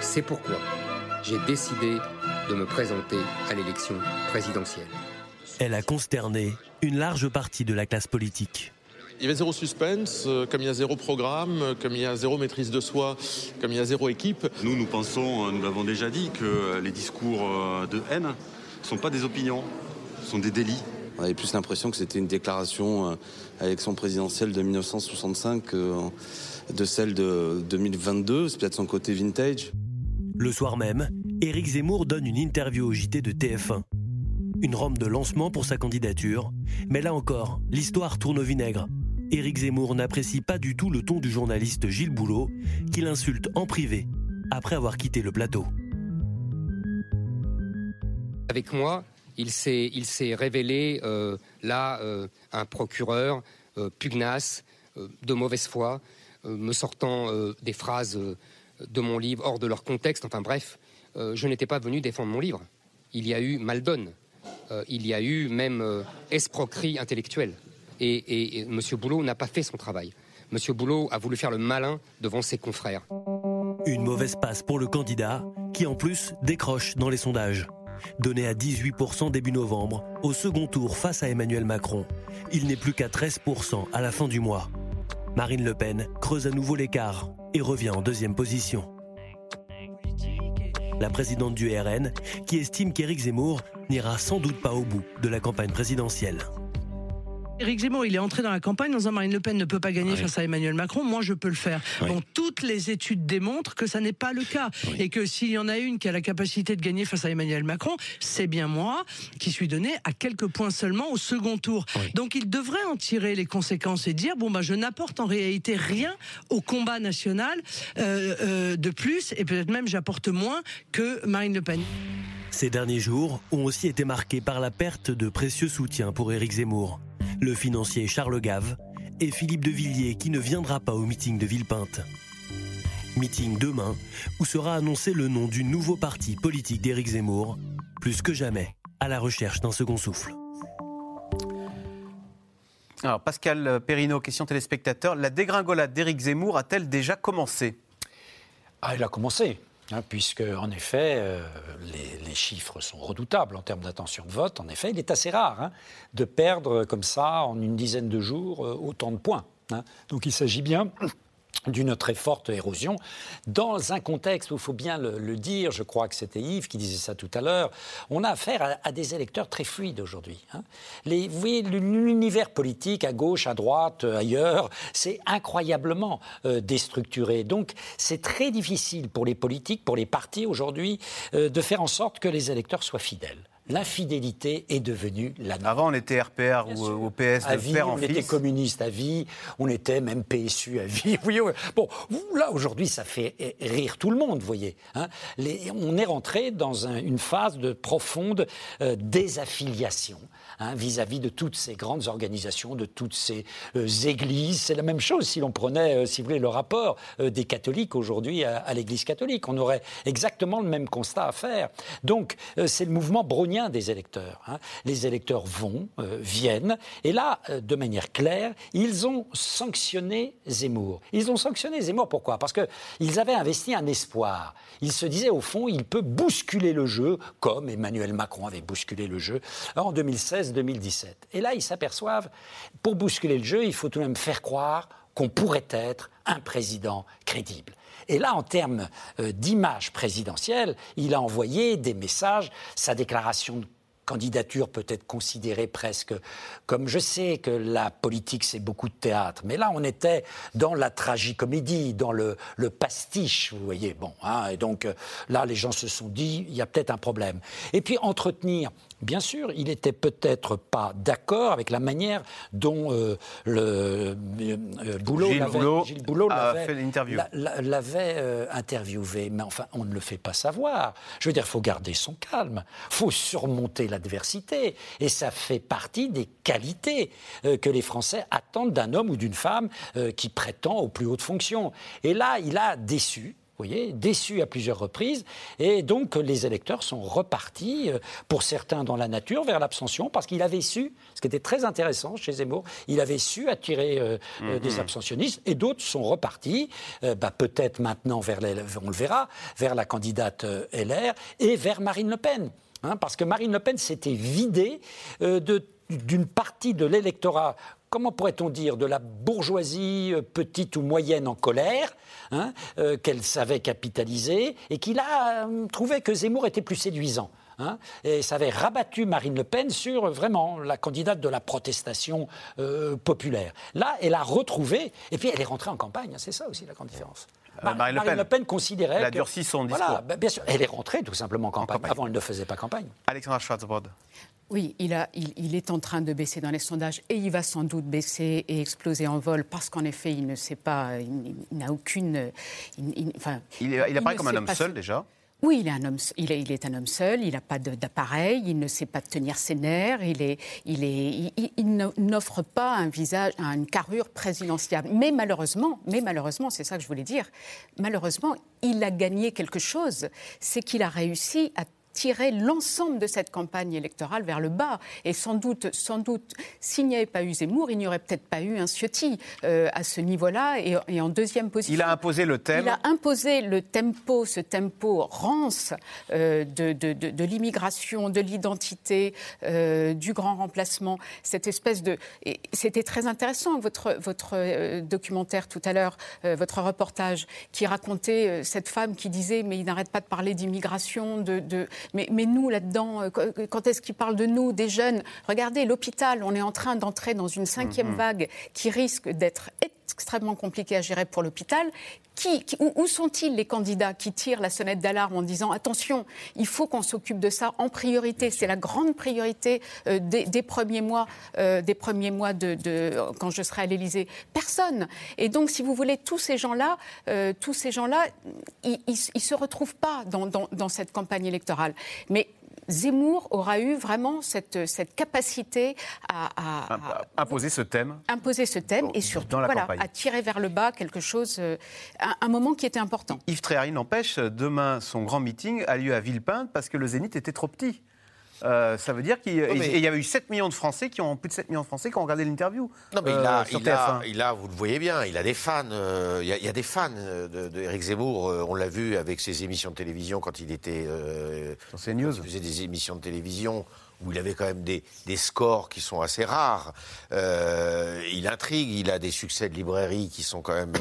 C'est pourquoi j'ai décidé de me présenter à l'élection présidentielle. Elle a consterné une large partie de la classe politique. Il y avait zéro suspense, comme il y a zéro programme, comme il y a zéro maîtrise de soi, comme il y a zéro équipe. Nous, nous pensons, nous l'avons déjà dit, que les discours de haine ne sont pas des opinions, sont des délits. On avait plus l'impression que c'était une déclaration à l'élection présidentielle de dix-neuf cent soixante-cinq de celle de deux mille vingt-deux, c'est peut-être son côté vintage. Le soir même, Éric Zemmour donne une interview au J T de T F un. Une rampe de lancement pour sa candidature, mais là encore, l'histoire tourne au vinaigre. Éric Zemmour n'apprécie pas du tout le ton du journaliste Gilles Bouleau, qu'il insulte en privé, après avoir quitté le plateau. Avec moi, il s'est, il s'est révélé, euh, là, euh, un procureur euh, pugnace, euh, de mauvaise foi, euh, me sortant euh, des phrases euh, de mon livre hors de leur contexte. Enfin bref, euh, je n'étais pas venu défendre mon livre. Il y a eu mal donne, euh, il y a eu même euh, escroquerie intellectuelle. et, et, et M. Bouleau n'a pas fait son travail. M. Bouleau a voulu faire le malin devant ses confrères. Une mauvaise passe pour le candidat, qui en plus décroche dans les sondages. Donné à dix-huit pour cent début novembre, au second tour face à Emmanuel Macron, il n'est plus qu'à treize pour cent à la fin du mois. Marine Le Pen creuse à nouveau l'écart et revient en deuxième position. La présidente du R N, qui estime qu'Éric Zemmour n'ira sans doute pas au bout de la campagne présidentielle. Éric Zemmour, il est entré dans la campagne en disant Marine Le Pen ne peut pas gagner oui. face à Emmanuel Macron, moi je peux le faire. Oui. Bon, toutes les études démontrent que ça n'est pas le cas oui. et que s'il y en a une qui a la capacité de gagner face à Emmanuel Macron, c'est bien moi qui suis donné à quelques points seulement au second tour. Oui. Donc il devrait en tirer les conséquences et dire bon bah je n'apporte en réalité rien au combat national euh, euh, de plus et peut-être même j'apporte moins que Marine Le Pen. Ces derniers jours ont aussi été marqués par la perte de précieux soutiens pour Éric Zemmour. Le financier Charles Gave et Philippe de Villiers qui ne viendra pas au meeting de Villepinte. Meeting demain où sera annoncé le nom du nouveau parti politique d'Éric Zemmour, plus que jamais à la recherche d'un second souffle. Alors Pascal Perrineau, question téléspectateur, la dégringolade d'Éric Zemmour a-t-elle déjà commencé ? Ah, elle a commencé. Puisque, en effet, euh, les, les chiffres sont redoutables en termes d'intention de vote. En effet, il est assez rare hein, de perdre comme ça, en une dizaine de jours, euh, autant de points. Hein. Donc il s'agit bien d'une très forte érosion, dans un contexte où il faut bien le, le dire, je crois que c'était Yves qui disait ça tout à l'heure, on a affaire à, à des électeurs très fluides aujourd'hui. Hein. Les, vous voyez, l'univers politique, à gauche, à droite, ailleurs, c'est incroyablement euh, déstructuré. Donc c'est très difficile pour les politiques, pour les partis aujourd'hui, euh, de faire en sorte que les électeurs soient fidèles. L'infidélité est devenue la norme. Avant, on était R P R ou, ou P S à vie, père en fils. On était communiste à vie, on était même P S U à vie. Oui, oui. Bon, là, aujourd'hui, ça fait rire tout le monde, vous voyez. Hein. Les, on est rentré dans un, une phase de profonde euh, désaffiliation hein, vis-à-vis de toutes ces grandes organisations, de toutes ces euh, églises. C'est la même chose si l'on prenait, euh, si vous voulez, le rapport euh, des catholiques aujourd'hui à, à l'Église catholique. On aurait exactement le même constat à faire. Donc, euh, c'est le mouvement brownien des électeurs. Hein. Les électeurs vont, euh, viennent, et là, euh, de manière claire, ils ont sanctionné Zemmour. Ils ont sanctionné Zemmour, pourquoi ? Parce qu'ils avaient investi un espoir. Ils se disaient, au fond, il peut bousculer le jeu, comme Emmanuel Macron avait bousculé le jeu en deux mille seize deux mille dix-sept. Et là, ils s'aperçoivent, pour bousculer le jeu, il faut tout de même faire croire qu'on pourrait être un président crédible. Et là, en termes d'image présidentielle, il a envoyé des messages, sa déclaration de candidature peut être considérée presque comme, je sais que la politique c'est beaucoup de théâtre, mais là on était dans la tragicomédie, dans le, le pastiche, vous voyez, bon, hein, et donc là les gens se sont dit, il y a peut-être un problème. Et puis entretenir, bien sûr, il n'était peut-être pas d'accord avec la manière dont euh, le, euh, Bouleau Gilles l'avait, Bouleau Gilles Bouleau a l'avait, fait l'interview. La, la, l'avait euh, interviewé, mais enfin on ne le fait pas savoir. Je veux dire, il faut garder son calme, il faut surmonter l'adversité, et ça fait partie des qualités euh, que les Français attendent d'un homme ou d'une femme euh, qui prétend aux plus hautes fonctions. Et là, il a déçu, vous voyez, déçu à plusieurs reprises, et donc les électeurs sont repartis, euh, pour certains dans la nature, vers l'abstention, parce qu'il avait su, ce qui était très intéressant chez Zemmour, il avait su attirer euh, mmh. des abstentionnistes, et d'autres sont repartis, euh, bah, peut-être maintenant, vers les, on le verra, vers la candidate euh, L R, et vers Marine Le Pen. Hein, parce que Marine Le Pen s'était vidée euh, de, d'une partie de l'électorat, comment pourrait-on dire, de la bourgeoisie euh, petite ou moyenne en colère, hein, euh, qu'elle savait capitaliser, et qui là euh, trouvait que Zemmour était plus séduisant. Hein, et ça avait rabattu Marine Le Pen sur, euh, vraiment, la candidate de la protestation euh, populaire. Là, elle a retrouvé, et puis elle est rentrée en campagne, hein, c'est ça aussi la grande différence. Mar- Marine, Marine Le Pen, Le Pen considérait elle a durci son discours. Voilà, ben bien sûr, elle est rentrée tout simplement en campagne. En campagne. Avant, elle ne faisait pas campagne. Alexandra Schwartzbrod. Oui, il, a, il, il est en train de baisser dans les sondages et il va sans doute baisser et exploser en vol parce qu'en effet, il ne sait pas, il, il n'a aucune... Il, il, enfin, il, il apparaît il comme un homme seul, si... déjà. Oui, il est un homme, il est, il est un homme seul, il n'a pas de, d'appareil, il ne sait pas tenir ses nerfs, il, est, il, est, il, il n'offre pas un visage, une carrure présidentielle. Mais malheureusement, mais malheureusement, c'est ça que je voulais dire, malheureusement, il a gagné quelque chose, c'est qu'il a réussi à tirer l'ensemble de cette campagne électorale vers le bas. Et sans doute, sans doute s'il n'y avait pas eu Zemmour, il n'y aurait peut-être pas eu un Ciotti euh, à ce niveau-là et, et en deuxième position. Il a imposé le thème. Il a imposé le tempo, ce tempo rance euh, de, de, de, de l'immigration, de l'identité, euh, du grand remplacement. Cette espèce de... Et c'était très intéressant, votre, votre euh, documentaire tout à l'heure, euh, votre reportage, qui racontait euh, cette femme qui disait « mais il n'arrête pas de parler d'immigration, de... de... » Mais, mais nous, là-dedans, quand est-ce qu'ils parlent de nous, des jeunes ? Regardez, l'hôpital, on est en train d'entrer dans une cinquième vague qui risque d'être extrêmement compliquée à gérer pour l'hôpital. Qui, qui, où sont-ils les candidats qui tirent la sonnette d'alarme en disant « attention, il faut qu'on s'occupe de ça en priorité, c'est la grande priorité euh, des, des premiers mois, euh, des premiers mois de, de, quand je serai à l'Élysée ». Personne. Et donc, si vous voulez, tous ces gens-là, euh, tous ces gens-là, ils ne se retrouvent pas dans, dans, dans cette campagne électorale. Mais Zemmour aura eu vraiment cette, cette capacité à, à, à... Imposer ce thème. Imposer ce thème et surtout voilà, à tirer vers le bas quelque chose, euh, un, un moment qui était important. Yves Thréard, il n'empêche, demain, son grand meeting a lieu à Villepinte parce que le Zénith était trop petit. Euh, ça veut dire qu'il non, mais... y avait eu sept millions de Français qui ont plus de sept millions de Français qui ont regardé l'interview. Non mais euh, il, a, il, a, il a, vous le voyez bien, il a des fans. Euh, il, y a, il y a des fans de, de Éric Zemmour. Euh, on l'a vu avec ses émissions de télévision quand il était. Euh, Sur CNews. Il faisait des émissions de télévision où il avait quand même des, des scores qui sont assez rares. Euh, il intrigue, il a des succès de librairie qui sont quand même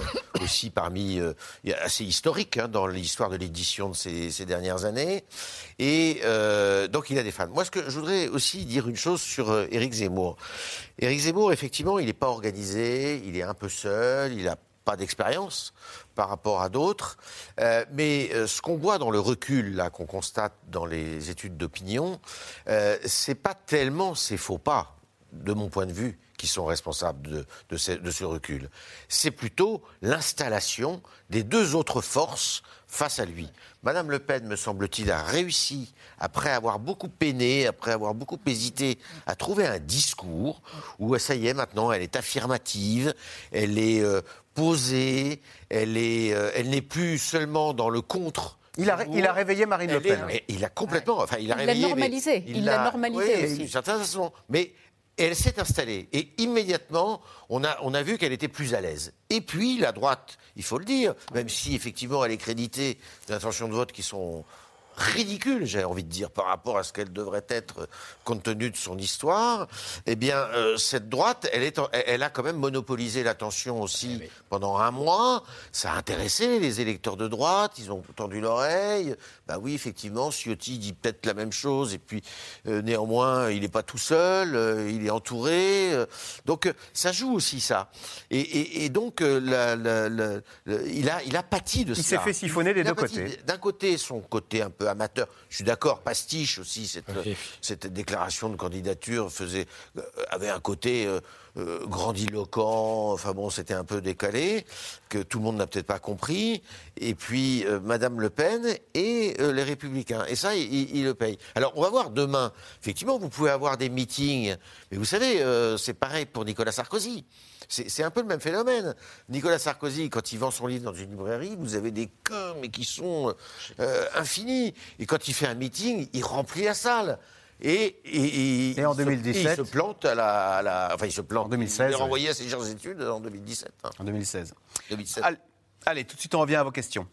aussi parmi euh, assez historiques hein, dans l'histoire de l'édition de ces, ces dernières années. Et euh, donc il a des fans. Moi, ce que je voudrais aussi dire une chose sur euh, Éric Zemmour. Éric Zemmour, effectivement, il n'est pas organisé, il est un peu seul, il n'a pas d'expérience par rapport à d'autres. Euh, mais euh, ce qu'on voit dans le recul, là, qu'on constate dans les études d'opinion, euh, c'est pas tellement ces faux pas, de mon point de vue, qui sont responsables de, de, ce, de ce recul. C'est plutôt l'installation des deux autres forces face à lui. Madame Le Pen, me semble-t-il, a réussi, après avoir beaucoup peiné, après avoir beaucoup hésité, à trouver un discours où, ça y est, maintenant, elle est affirmative, elle est euh, posée, elle, est, euh, elle n'est plus seulement dans le contre. Il a, il a réveillé Marine elle Le Pen. Est, il a complètement... Enfin, il a il réveillé, l'a normalisé. Il, il l'a, l'a normalisé oui, aussi. D'une certaine façon. Mais... Et elle s'est installée. Et immédiatement, on a, on a vu qu'elle était plus à l'aise. Et puis, la droite, il faut le dire, même si, effectivement, elle est créditée d'intentions de vote qui sont ridicules, j'ai envie de dire, par rapport à ce qu'elle devrait être compte tenu de son histoire, eh bien, euh, cette droite, elle, est en, elle a quand même monopolisé l'attention aussi oui, oui. pendant un mois. Ça a intéressé les électeurs de droite, ils ont tendu l'oreille. Bah oui, effectivement, Ciotti dit peut-être la même chose, et puis euh, néanmoins, il n'est pas tout seul, euh, il est entouré. Euh, donc, euh, ça joue aussi, ça. Et, et, et donc, euh, la, la, la, la, il, a, il a pâti de ça. Il s'est fait siphonner des deux côtés. D'un côté, son côté un peu amateur. Je suis d'accord, pastiche aussi, cette, okay. cette déclaration de candidature faisait, euh, avait un côté euh, euh, grandiloquent, enfin bon, c'était un peu décalé, que tout le monde n'a peut-être pas compris, et puis euh, Madame Le Pen et euh, les Républicains, et ça, ils il le payent. Alors, on va voir demain, effectivement, vous pouvez avoir des meetings, mais vous savez, euh, c'est pareil pour Nicolas Sarkozy. C'est, c'est un peu le même phénomène. Nicolas Sarkozy, quand il vend son livre dans une librairie, vous avez des queues, mais qui sont euh, infinies. Et quand il fait un meeting, il remplit la salle. Et, et, et, et en deux mille dix-sept, se, et il se plante à la, à la... Enfin, il se plante. En deux mille seize, il est renvoyé oui. à ses gens études en deux mille dix-sept. Hein. En deux mille seize. deux mille sept. Allez, allez, tout de suite, on revient à vos questions.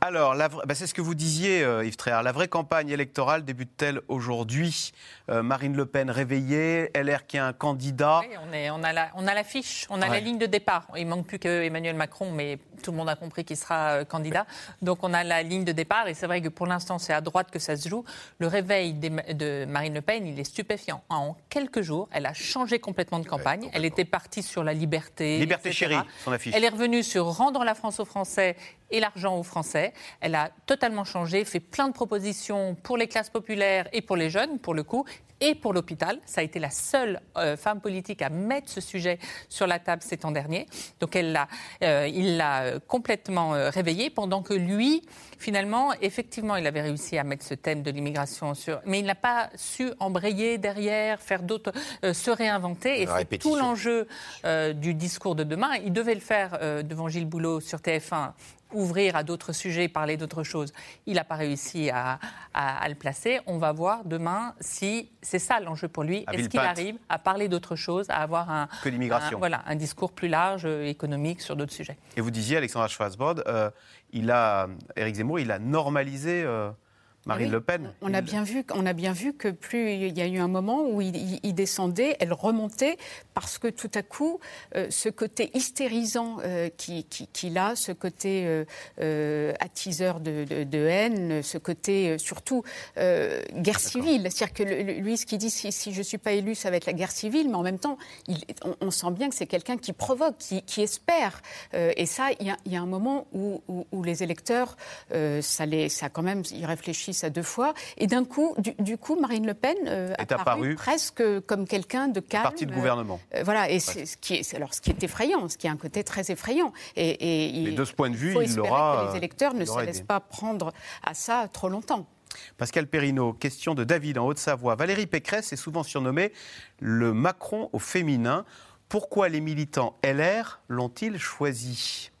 Alors, la vraie, bah c'est ce que vous disiez, euh, Yves Thréard. La vraie campagne électorale débute-t-elle aujourd'hui ? euh, Marine Le Pen réveillée, L R qui a un candidat. Oui, on, est, on, a la, on a l'affiche, on a ouais. la ligne de départ. Il ne manque plus qu'Emmanuel Macron, mais tout le monde a compris qu'il sera euh, candidat. Ouais. Donc, on a la ligne de départ. Et c'est vrai que pour l'instant, c'est à droite que ça se joue. Le réveil des, de Marine Le Pen, il est stupéfiant. En quelques jours, elle a changé complètement de campagne. Ouais, complètement. Elle était partie sur la liberté. Liberté et cetera chérie, son affiche. Elle est revenue sur rendre la France aux Français et l'argent aux Français. Elle a totalement changé, fait plein de propositions pour les classes populaires et pour les jeunes, pour le coup, et pour l'hôpital. Ça a été la seule euh, femme politique à mettre ce sujet sur la table ces temps derniers. Donc elle l'a, euh, il l'a complètement euh, réveillée, pendant que lui, finalement, effectivement, il avait réussi à mettre ce thème de l'immigration sur... Mais il n'a pas su embrayer derrière, faire d'autres... Euh, se réinventer. Et la c'est répétition. Tout l'enjeu euh, du discours de demain. Il devait le faire euh, devant Gilles Bouleau sur T F un ouvrir à d'autres sujets, parler d'autres choses. Il n'a pas réussi à, à, à le placer. On va voir demain si c'est ça l'enjeu pour lui. À Est-ce Villepinte. Qu'il arrive à parler d'autres choses, à avoir un, que l'immigration. Un, voilà, un discours plus large, économique, sur d'autres sujets. Et vous disiez, Alexandra Schwartzbrod, euh, il a, Éric Zemmour, il a normalisé... Euh... Marine oui, Le Pen. On a, bien vu, on a bien vu que plus il y a eu un moment où il, il, il descendait, elle remontait, parce que tout à coup, euh, ce côté hystérisant euh, qu'il qui, qui a, ce côté euh, euh, attiseur de, de, de haine, ce côté euh, surtout euh, guerre D'accord. civile. C'est-à-dire que le, lui, ce qu'il dit, si, si je ne suis pas élu, ça va être la guerre civile, mais en même temps, il, on, on sent bien que c'est quelqu'un qui provoque, qui, qui espère. Euh, et ça, il y, y a un moment où, où, où les électeurs, euh, ça, les, ça quand même, ils réfléchissent à deux fois, et d'un coup, du, du coup, Marine Le Pen euh, est apparue presque comme quelqu'un de calme. Parti de gouvernement. Euh, voilà, et ouais. c'est, ce qui est, alors ce qui est effrayant, ce qui a un côté très effrayant. Et, et mais de ce point de vue, il l'aura. Que les électeurs ne se laissent pas prendre à ça trop longtemps. Pascal Perrineau, question de David en Haute-Savoie. Valérie Pécresse est souvent surnommée le Macron au féminin. Pourquoi les militants L R l'ont-ils choisi ?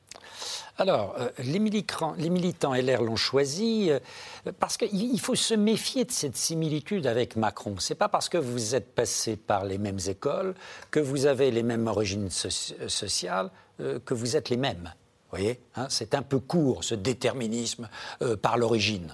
Alors, euh, les, militants, les militants L R l'ont choisi euh, parce qu'il faut se méfier de cette similitude avec Macron. Ce n'est pas parce que vous êtes passé par les mêmes écoles, que vous avez les mêmes origines so- sociales, euh, que vous êtes les mêmes. Vous voyez, hein, c'est un peu court, ce déterminisme euh, par l'origine.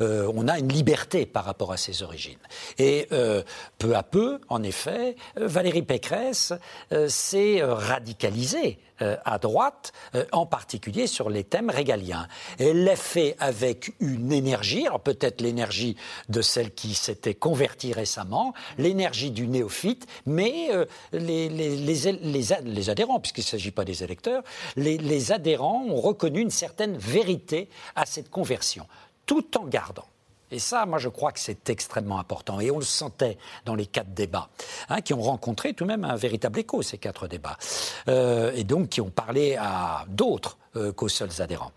Euh, on a une liberté par rapport à ses origines. Et euh, peu à peu, en effet, Valérie Pécresse euh, s'est radicalisée euh, à droite, euh, en particulier sur les thèmes régaliens. Elle l'a fait avec une énergie, alors peut-être l'énergie de celle qui s'était convertie récemment, l'énergie du néophyte, mais euh, les, les, les, les, les adhérents, puisqu'il ne s'agit pas des électeurs, les, les adhérents ont reconnu une certaine vérité à cette conversion, tout en gardant. Et ça, moi, je crois que c'est extrêmement important. Et on le sentait dans les quatre débats, hein, qui ont rencontré tout de même un véritable écho, ces quatre débats. Euh, et donc, qui ont parlé à d'autres euh, qu'aux seuls adhérents.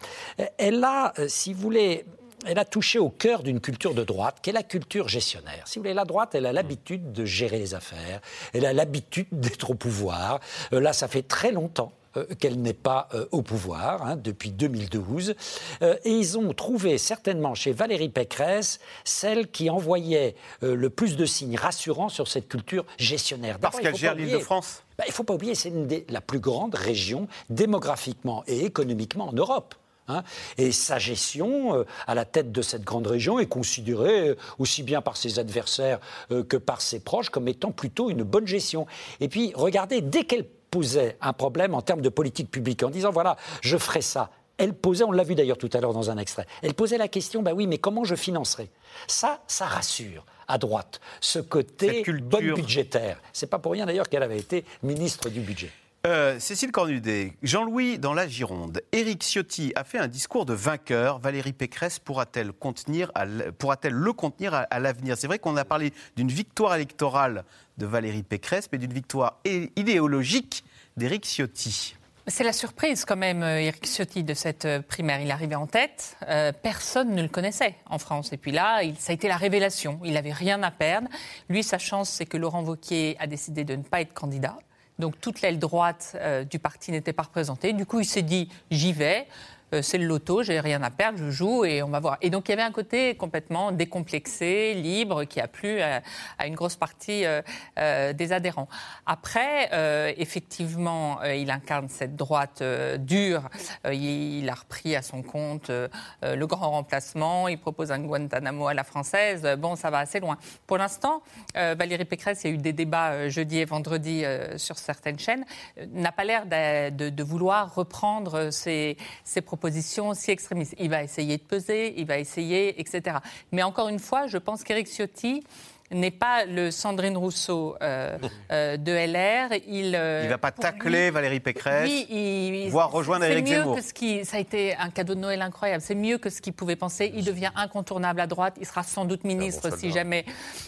Elle a, si vous voulez... Elle a touché au cœur d'une culture de droite, qui est la culture gestionnaire. Si vous voulez, la droite, elle a l'habitude de gérer les affaires, elle a l'habitude d'être au pouvoir. Euh, là, ça fait très longtemps euh, qu'elle n'est pas euh, au pouvoir, hein, depuis deux mille douze. Euh, et ils ont trouvé certainement chez Valérie Pécresse celle qui envoyait euh, le plus de signes rassurants sur cette culture gestionnaire. D'abord, parce qu'elle gère l'Île-de-France. Ben, il ne faut pas oublier, c'est une des, la plus grande région démographiquement et économiquement en Europe. Hein, et sa gestion euh, à la tête de cette grande région est considérée euh, aussi bien par ses adversaires euh, que par ses proches comme étant plutôt une bonne gestion. Et puis, regardez, dès qu'elle posait un problème en termes de politique publique, en disant « voilà, je ferai ça », elle posait, on l'a vu d'ailleurs tout à l'heure dans un extrait, elle posait la question bah « ben oui, mais comment je financerai ?» Ça, ça rassure à droite, ce côté bonne budgétaire. C'est pas pour rien d'ailleurs qu'elle avait été ministre du budget. Euh, Cécile Cornudet, Jean-Louis dans la Gironde. Éric Ciotti a fait un discours de vainqueur. Valérie Pécresse pourra-t-elle, contenir à pourra-t-elle le contenir à, à l'avenir ? C'est vrai qu'on a parlé d'une victoire électorale de Valérie Pécresse, mais d'une victoire é- idéologique d'Éric Ciotti. C'est la surprise quand même, Éric Ciotti, de cette primaire. Il arrivait en tête, euh, personne ne le connaissait en France. Et puis là, il, ça a été la révélation. Il n'avait rien à perdre. Lui, sa chance, c'est que Laurent Wauquiez a décidé de ne pas être candidat. Donc toute l'aile droite euh, du parti n'était pas représentée. Du coup, il s'est dit « j'y vais, euh, c'est le loto, j'ai rien à perdre, je joue et on va voir ». Et donc il y avait un côté complètement décomplexé, libre, qui a plu à, à une grosse partie euh, euh, des adhérents. Après, euh, effectivement, euh, il incarne cette droite euh, dure. Euh, il, il a repris à son compte euh, euh, le grand remplacement. Il propose un Guantanamo à la française. Bon, ça va assez loin. Pour l'instant, euh, Valérie Pécresse, il y a eu des débats euh, jeudi et vendredi euh, sur certaines chaînes, euh, n'a pas l'air de, de, de vouloir reprendre ses, ses propositions si extrémistes. Il va essayer de peser, il va essayer, et cetera. Mais encore une fois, je pense qu'Éric Ciotti n'est pas le Sandrine Rousseau euh, euh, de L R. Il ne euh, va pas tacler lui, Valérie Pécresse, oui, il, il, voire rejoindre Éric Zemmour. Que ce qui, ça a été un cadeau de Noël incroyable. C'est mieux que ce qu'il pouvait penser. Il devient incontournable à droite. Il sera sans doute ministre bon si jamais...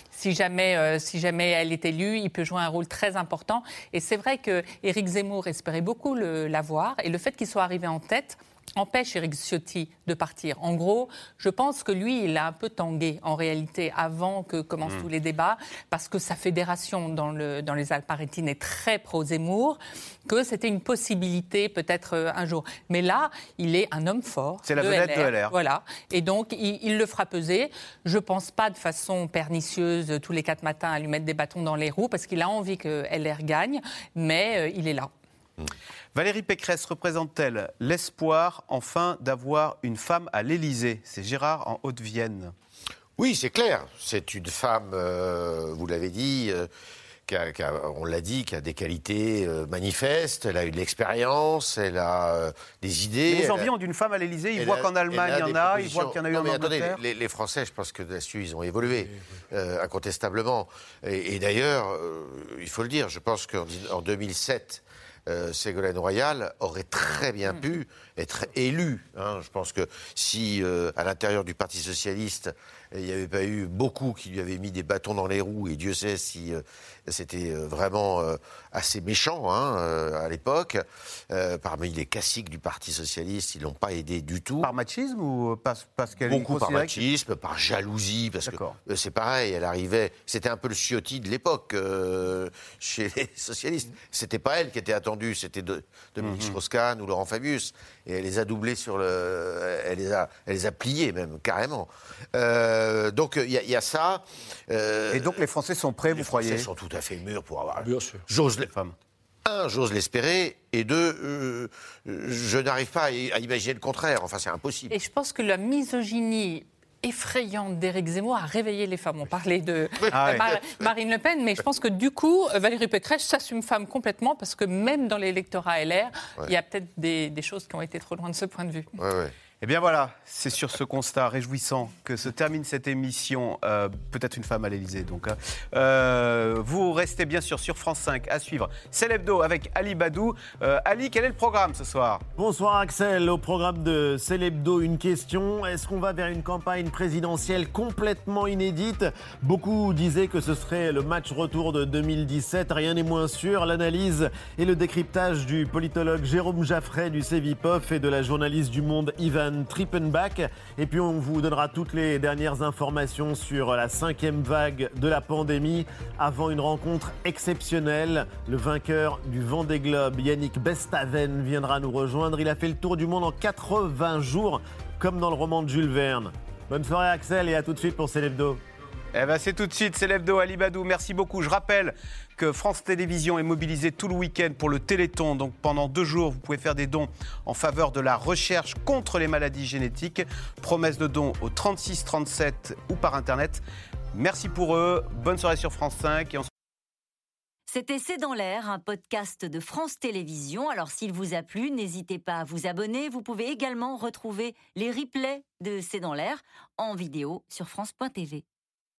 Si jamais, euh, si jamais elle est élue, il peut jouer un rôle très important. Et c'est vrai qu'Éric Zemmour espérait beaucoup le, l'avoir. Et le fait qu'il soit arrivé en tête empêche Éric Ciotti de partir. En gros, je pense que lui, il a un peu tangué, en réalité, avant que commencent mmh. tous les débats, parce que sa fédération dans, le, dans les Alpes-Maritimes est très pro-Zemmour, que c'était une possibilité, peut-être, euh, un jour. Mais là, il est un homme fort. C'est la vedette de L R. Voilà. Et donc, il, il le fera peser. Je ne pense pas de façon pernicieuse, tous les quatre matins, à lui mettre des bâtons dans les roues, parce qu'il a envie que L R gagne, mais euh, il est là. Mmh. Valérie Pécresse représente-t-elle l'espoir, enfin, d'avoir une femme à l'Élysée ? C'est Gérard en Haute-Vienne. Oui, c'est clair. C'est une femme, euh, vous l'avez dit, euh, qui a, qui a, on l'a dit, qui a des qualités euh, manifestes. Elle a eu de l'expérience, elle a euh, des idées. Les envies ont d'une femme à l'Élysée. Ils voient qu'en Allemagne, il y en a, ils voient qu'il y en a eu en Angleterre. Les, les Français, je pense que là-dessus, ils ont évolué, euh, incontestablement. Et, et d'ailleurs, euh, il faut le dire, je pense qu'en en deux mille sept... Euh, Ségolène Royal aurait très bien pu être élue. Hein. Je pense que si, euh, à l'intérieur du Parti socialiste, il n'y avait pas eu beaucoup qui lui avaient mis des bâtons dans les roues, et Dieu sait si euh, c'était vraiment euh, assez méchant hein, euh, à l'époque. Euh, parmi les caciques du Parti socialiste, ils ne l'ont pas aidé du tout. Par machisme ou parce, parce qu'elle beaucoup par machisme, que... par jalousie, parce D'accord. que euh, c'est pareil, elle arrivait... C'était un peu le Ciotti de l'époque euh, chez les socialistes. C'était pas elle qui était attendue. C'était de, Dominique mm-hmm. Strauss-Kahn ou Laurent Fabius. Et elle les a doublés sur le... Elle les a, elle les a pliés, même, carrément. Euh, donc, il y, y a ça. Euh, Et donc, les Français sont prêts, vous croyez ? Les Français sont tout à fait mûrs pour avoir... Bien sûr. J'ose les femmes. Un, j'ose l'espérer, et deux, euh, je n'arrive pas à, à imaginer le contraire. Enfin, c'est impossible. Et je pense que la misogynie... effrayante d'Éric Zemmour a réveillé les femmes. On parlait de ah oui. Mar- Marine Le Pen, mais je pense que du coup, Valérie Pécresse s'assume femme complètement, parce que même dans l'électorat L R, ouais. il y a peut-être des, des choses qui ont été trop loin de ce point de vue. Ouais, ouais. Eh bien voilà, c'est sur ce constat réjouissant que se termine cette émission, euh, peut-être une femme à l'Élysée donc. Hein. Euh, vous restez bien sûr sur France cinq à suivre. C'est l'hebdo avec Ali Baddou. Euh, Ali, quel est le programme ce soir ? Bonsoir Axel, au programme de C'est l'hebdo, une question. Est-ce qu'on va vers une campagne présidentielle complètement inédite ? Beaucoup disaient que ce serait le match retour de deux mille dix-sept, rien n'est moins sûr. L'analyse et le décryptage du politologue Jérôme Jaffray du C V I P O F et de la journaliste du Monde Ivan Trippenbach. Et puis on vous donnera toutes les dernières informations sur la cinquième vague de la pandémie avant une rencontre exceptionnelle. Le vainqueur du Vendée Globe, Yannick Bestaven, viendra nous rejoindre. Il a fait le tour du monde en quatre-vingts jours, comme dans le roman de Jules Verne. Bonne soirée Axel et à tout de suite pour C'est l'hebdo. Eh ben c'est tout de suite, c'est l'hebdo, Ali Baddou, merci beaucoup. Je rappelle que France Télévisions est mobilisée tout le week-end pour le Téléthon. Donc pendant deux jours, vous pouvez faire des dons en faveur de la recherche contre les maladies génétiques. Promesse de dons au trente-six trente-sept ou par Internet. Merci pour eux, bonne soirée sur France cinq. Et on... C'était C'est dans l'air, un podcast de France Télévisions. Alors s'il vous a plu, n'hésitez pas à vous abonner. Vous pouvez également retrouver les replays de C'est dans l'air en vidéo sur France point T V.